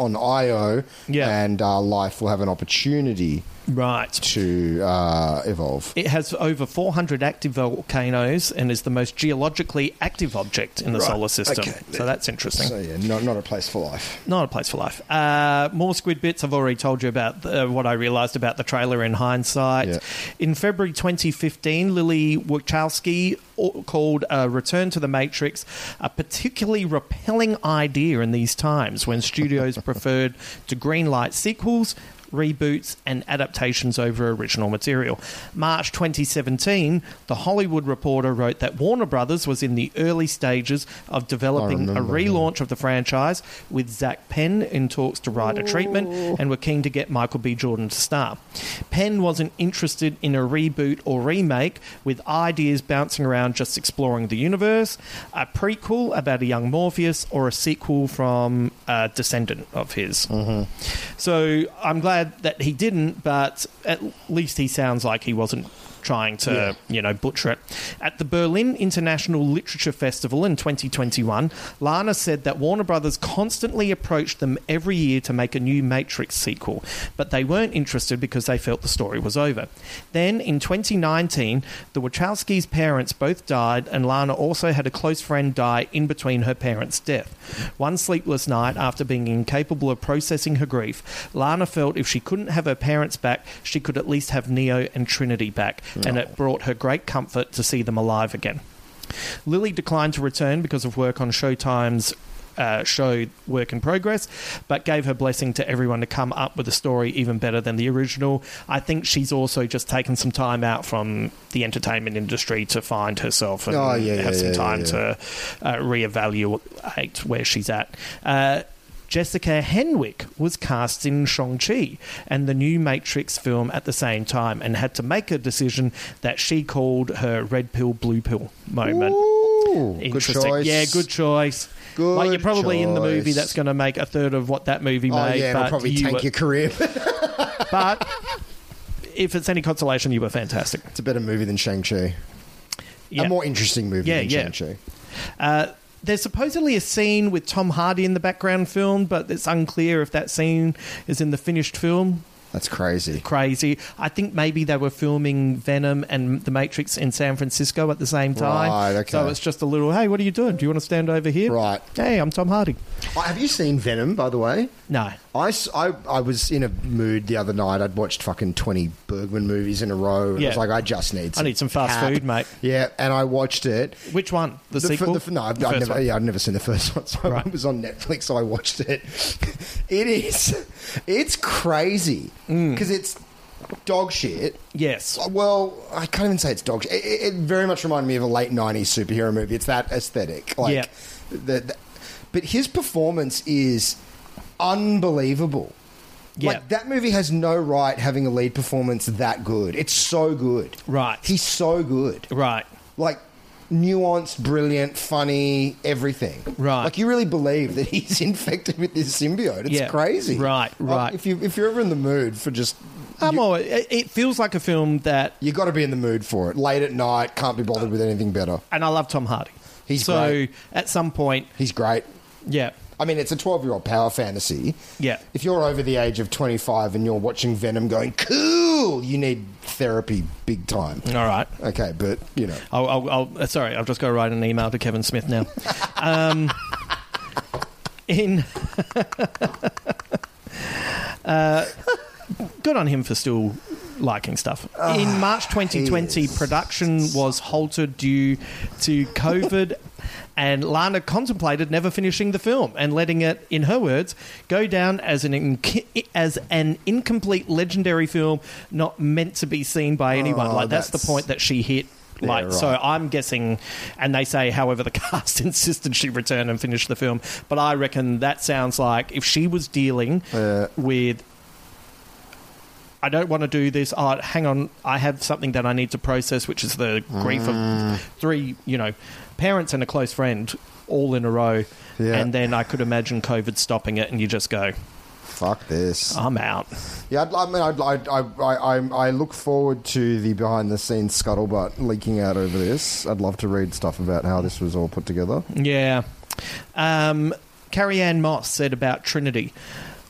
on Io, yeah. and uh, life will have an opportunity. Right. To uh, evolve. It has over four hundred active volcanoes and is the most geologically active object in the right. solar system. Okay. So that's interesting. So, yeah, not, not a place for life. Not a place for life. Uh, more squid bits. I've already told you about the, what I realised about the trailer in hindsight. Yeah. In February twenty fifteen, Lily Wachowski called uh, Return to the Matrix, a particularly repelling idea in these times when studios preferred to greenlight sequels, reboots and adaptations over original material. March twenty seventeen, The Hollywood Reporter wrote that Warner Brothers was in the early stages of developing a relaunch that. of the franchise with Zach Penn in talks to write a treatment and were keen to get Michael B. Jordan to star. Penn wasn't interested in a reboot or remake, with ideas bouncing around just exploring the universe, a prequel about a young Morpheus, or a sequel from a descendant of his. Mm-hmm. So I'm glad that he didn't, but at least he sounds like he wasn't trying to, yeah. you know, butcher it. At the Berlin International Literature Festival in twenty twenty-one, Lana said that Warner Brothers constantly approached them every year to make a new Matrix sequel, but they weren't interested because they felt the story was over. Then, in twenty nineteen, the Wachowskis' parents both died, and Lana also had a close friend die in between her parents' death. One sleepless night, after being incapable of processing her grief, Lana felt if she couldn't have her parents back, she could at least have Neo and Trinity back, no. and it brought her great comfort to see them alive again. Lily declined to return because of work on Showtime's uh, show Work in Progress, but gave her blessing to everyone to come up with a story even better than the original. I think she's also just taken some time out from the entertainment industry to find herself and oh, yeah, have yeah, some yeah, time yeah. to uh, reevaluate where she's at. Uh, Jessica Henwick was cast in Shang-Chi and the new Matrix film at the same time and had to make a decision that she called her red pill, blue pill moment. Ooh, interesting. Good choice. Yeah, good choice. Good like, you're probably choice. in the movie that's going to make a third of what that movie oh, made. Yeah, it'll probably you tank were, your career. But if it's any consolation, you were fantastic. It's a better movie than Shang-Chi. Yeah. A more interesting movie yeah, than yeah. Shang-Chi. Uh, There's supposedly a scene with Tom Hardy in the background film, but it's unclear if that scene is in the finished film. That's crazy. Crazy. I think maybe they were filming Venom and The Matrix in San Francisco at the same time. Right, okay. So it's just a little, hey, what are you doing? Do you want to stand over here? Right. Hey, I'm Tom Hardy. Oh, have you seen Venom, by the way? No. I, I, I was in a mood the other night. I'd watched fucking twenty Bergman movies in a row. And yeah. I was like, I just need some I need some fast cap. food, mate. Yeah, and I watched it. Which one? The, the sequel? F- the, no, the I've, never, yeah, I've never seen the first one. So right. It was on Netflix, so I watched it. It is. It's crazy. Because mm. it's dog shit. Yes. Well, I can't even say it's dog shit. It, it very much reminded me of a late nineties superhero movie. It's that aesthetic. Like, yeah. The, the, but his performance is unbelievable. Yeah. Like, that movie has no right having a lead performance that good. It's so good. Right. He's so good. Right. Like, nuanced, brilliant, funny, everything. Right. Like, you really believe that he's infected with this symbiote. It's yeah. crazy. Right, right. Like, if, you, if you're ever in the mood for just... I'm you, always, it feels like a film that... You've got to be in the mood for it. Late at night, can't be bothered with anything better. And I love Tom Hardy. He's so great. So, at some point... He's great. Yeah. I mean, it's a twelve-year-old power fantasy. Yeah. If you're over the age of twenty-five and you're watching Venom going, cool, you need therapy big time. All right. Okay, but, you know. I'll, I'll, I'll, sorry, I've just got to write an email to Kevin Smith now. um, in... uh, good on him for still... liking stuff. Oh, in March twenty twenty, production was halted due to COVID and Lana contemplated never finishing the film and letting it, in her words, go down as an inc- as an incomplete legendary film not meant to be seen by anyone. Oh, like that's, that's the point that she hit. Like, yeah, right. So I'm guessing, and they say, however, the cast insisted she return and finish the film, but I reckon that sounds like if she was dealing uh, with... I don't want to do this. Oh, hang on. I have something that I need to process, which is the grief mm. of three, you know, parents and a close friend all in a row. Yeah. And then I could imagine COVID stopping it and you just go... Fuck this. I'm out. Yeah, I mean, I'd, I'd, I, I, I look forward to the behind-the-scenes scuttlebutt leaking out over this. I'd love to read stuff about how this was all put together. Yeah. Um, Carrie-Anne Moss said about Trinity...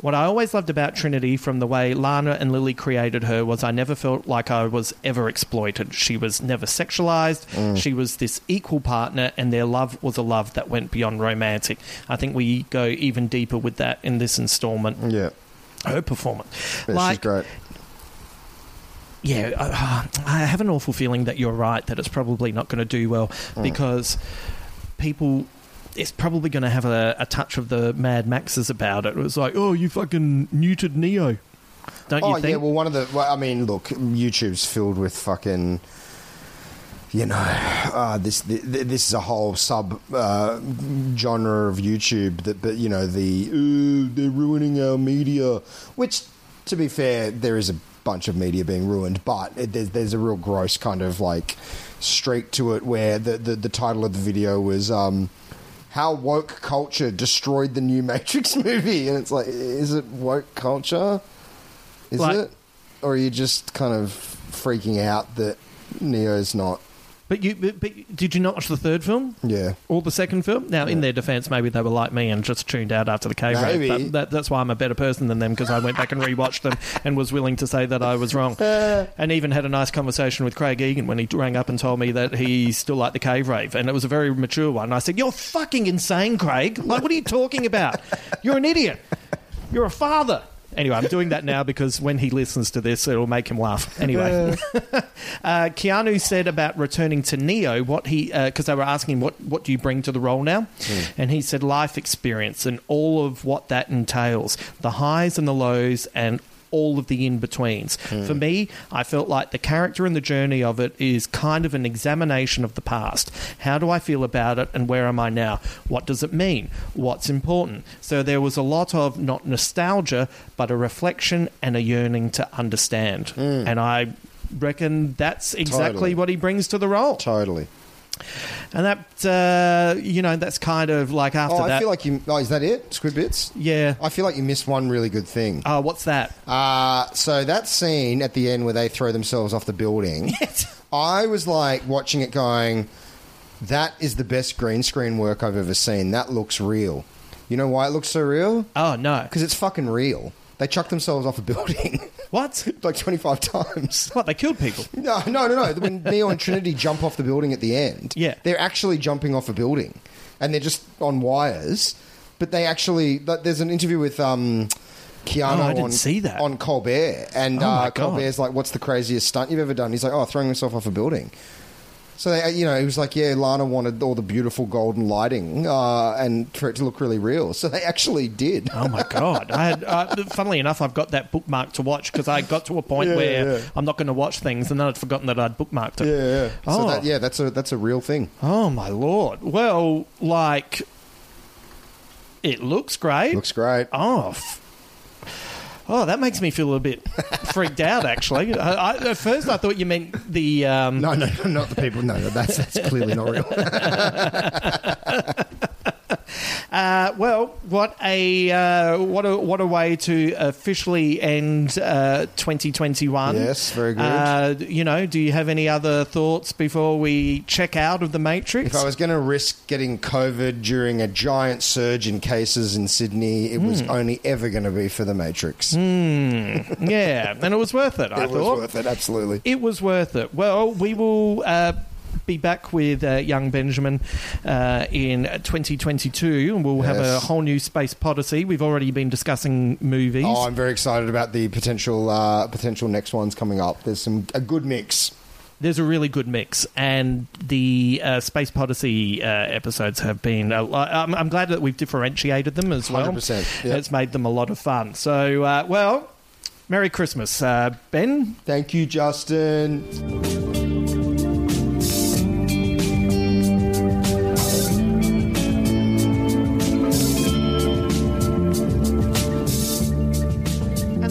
What I always loved about Trinity from the way Lana and Lily created her was I never felt like I was ever exploited. She was never sexualized. Mm. She was this equal partner and their love was a love that went beyond romantic. I think we go even deeper with that in this installment. Yeah. Her performance. Yeah, like, she's great. yeah, I, I have an awful feeling that you're right, that it's probably not going to do well mm. because people... It's probably going to have a, a touch of the Mad Maxes about it. It was like, oh, you fucking neutered Neo. Don't oh, you think? Oh, yeah, well, one of the... Well, I mean, look, YouTube's filled with fucking... You know, uh, this this is a whole sub uh, genre of YouTube that, but you know, the ooh, they're ruining our media. Which, to be fair, there is a bunch of media being ruined, but it, there's there's a real gross kind of like streak to it where the the, the title of the video was um, "How Woke Culture Destroyed the New Matrix Movie," and it's like, is it woke culture? Is like, it, or are you just kind of freaking out that Neo's not? But you, but, but did you not watch the third film? Yeah. Or the second film? Now, yeah. In their defence, maybe they were like me and just tuned out after the K-Rate. But that, that's why I'm a better person than them, because I went back and rewatched them and was willing to say that I was wrong. And even had a nice conversation with Craig Egan when he rang up and told me that he still liked the K-Rate. And it was a very mature one. I said, you're fucking insane, Craig. Like, what are you talking about? You're an idiot. You're a father. Anyway, I'm doing that now because when he listens to this, it'll make him laugh. Anyway, uh, Keanu said about returning to Neo, what he because uh, they were asking him, what, what do you bring to the role now? Mm. And he said life experience and all of what that entails, the highs and the lows and all of the in-betweens. Mm. For me, I felt like the character and the journey of it is kind of an examination of the past. How do I feel about it and where am I now? What does it mean? What's important? So there was a lot of not nostalgia, but a reflection and a yearning to understand. Mm. And I reckon that's exactly totally. What he brings to the role. Totally. And that, uh, you know, that's kind of like after that. Oh, I that, feel like you... Oh, is that it? Squid Bits? Yeah. I feel like you missed one really good thing. Oh, uh, what's that? Uh, so that scene at the end where they throw themselves off the building. Yes. I was like watching it going, that is the best green screen work I've ever seen. That looks real. You know why it looks so real? Oh, no. Because it's fucking real. They chucked themselves off a building. What? Like twenty-five times. What, they killed people? No, no, no, no. When Neo and Trinity jump off the building at the end, yeah. They're actually jumping off a building and they're just on wires. But they actually... There's an interview with um, Keanu oh, I didn't on, see that. on Colbert. And oh uh, Colbert's like, what's the craziest stunt you've ever done? He's like, oh, throwing myself off a building. So, they, you know, he was like, yeah, Lana wanted all the beautiful golden lighting uh, and for it to look really real. So they actually did. Oh, my God. I had, uh, funnily enough, I've got that bookmarked to watch because I got to a point yeah, where yeah. I'm not going to watch things and then I'd forgotten that I'd bookmarked it. Yeah, yeah. Oh. So that, yeah, that's a, that's a real thing. Oh, my Lord. Well, like, it looks great. Looks great. Oh, f- Oh, that makes me feel a bit freaked out, actually. I, I, at first, I thought you meant the... Um... No, no, no, not the people. No, no that's, that's clearly not real. uh, well, what a, uh, what a what a way to officially end uh, twenty twenty-one. Yes, very good. Uh, you know, do you have any other thoughts before we check out of The Matrix? If I was going to risk getting COVID during a giant surge in cases in Sydney, it mm. was only ever going to be for The Matrix. Mm, yeah, and it was worth it, I it thought. It was worth it, absolutely. It was worth it. Well, we will uh, be back with uh, young Benjamin uh, in twenty twenty-two, and we'll yes. have a whole new Space Odyssey. We've already been discussing movies. Oh, I'm very excited about the potential uh, potential next ones coming up. There's some a good mix. There's a really good mix, and the uh, Space Odyssey uh, episodes have been... Uh, I'm, I'm glad that we've differentiated them as well. one hundred percent. Yep. It's made them a lot of fun. So, uh, well, Merry Christmas, uh, Ben. Thank you, Justin.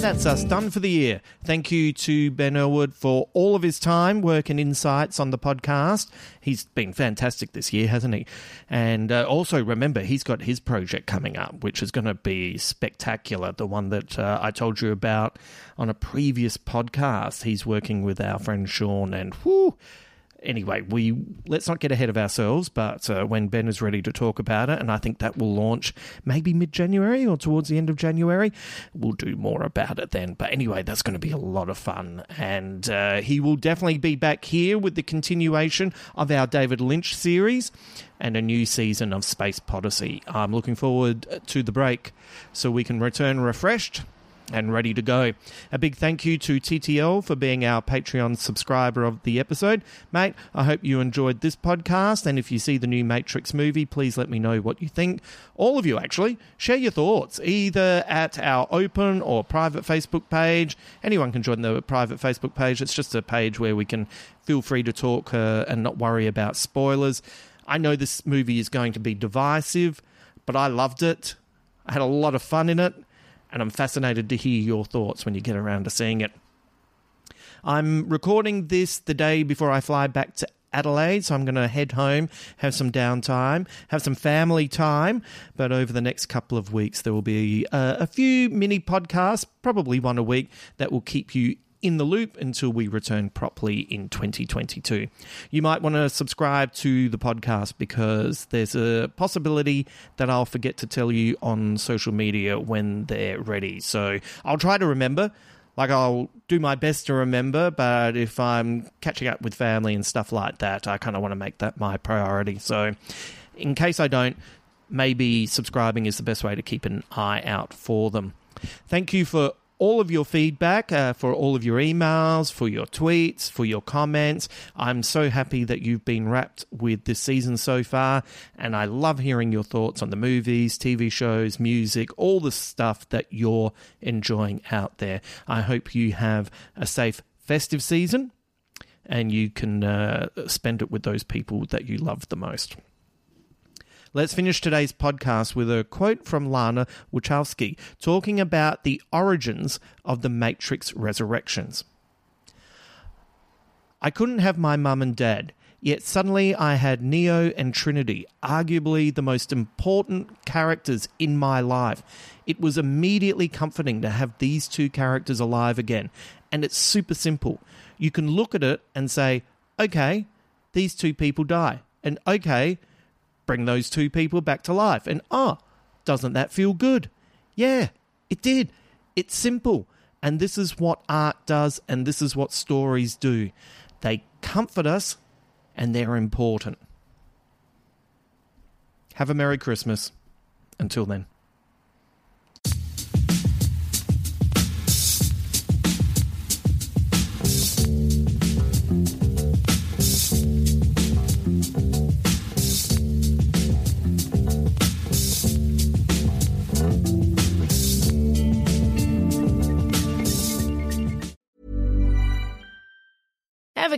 That's us done for the year. Thank you to Ben Elwood for all of his time, work and insights on the podcast. He's been fantastic this year, hasn't he? And uh, also remember, he's got his project coming up, which is going to be spectacular. The one that uh, I told you about on a previous podcast. He's working with our friend Sean and whoo. Anyway, we let's not get ahead of ourselves, but uh, when Ben is ready to talk about it, and I think that will launch maybe mid-January or towards the end of January, we'll do more about it then. But anyway, that's going to be a lot of fun, and uh, he will definitely be back here with the continuation of our David Lynch series and a new season of Space Odyssey. I'm looking forward to the break so we can return refreshed and ready to go. A big thank you to T T L for being our Patreon subscriber of the episode. Mate, I hope you enjoyed this podcast, and if you see the new Matrix movie, please let me know what you think. All of you, actually, share your thoughts, either at our open or private Facebook page. Anyone can join the private Facebook page. It's just a page where we can feel free to talk uh, and not worry about spoilers. I know this movie is going to be divisive, but I loved it. I had a lot of fun in it, and I'm fascinated to hear your thoughts when you get around to seeing it. I'm recording this the day before I fly back to Adelaide, so I'm going to head home, have some downtime, have some family time, but over the next couple of weeks there will be uh, a few mini podcasts, probably one a week, that will keep you in the loop until we return properly in twenty twenty-two. You might want to subscribe to the podcast because there's a possibility that I'll forget to tell you on social media when they're ready. So I'll try to remember. Like, I'll do my best to remember, but if I'm catching up with family and stuff like that, I kind of want to make that my priority. So in case I don't, maybe subscribing is the best way to keep an eye out for them. Thank you for all of your feedback, uh, for all of your emails, for your tweets, for your comments. I'm so happy that you've been wrapped with this season so far, and I love hearing your thoughts on the movies, T V shows, music, all the stuff that you're enjoying out there. I hope you have a safe festive season and you can uh, spend it with those people that you love the most. Let's finish today's podcast with a quote from Lana Wachowski talking about the origins of The Matrix Resurrections. I couldn't have my mum and dad, yet suddenly I had Neo and Trinity, arguably the most important characters in my life. It was immediately comforting to have these two characters alive again, and it's super simple. You can look at it and say, okay, these two people die, and okay, bring those two people back to life. And ah, oh, doesn't that feel good? Yeah, it did. It's simple. And this is what art does, and this is what stories do. They comfort us, and they're important. Have a Merry Christmas. Until then. Ever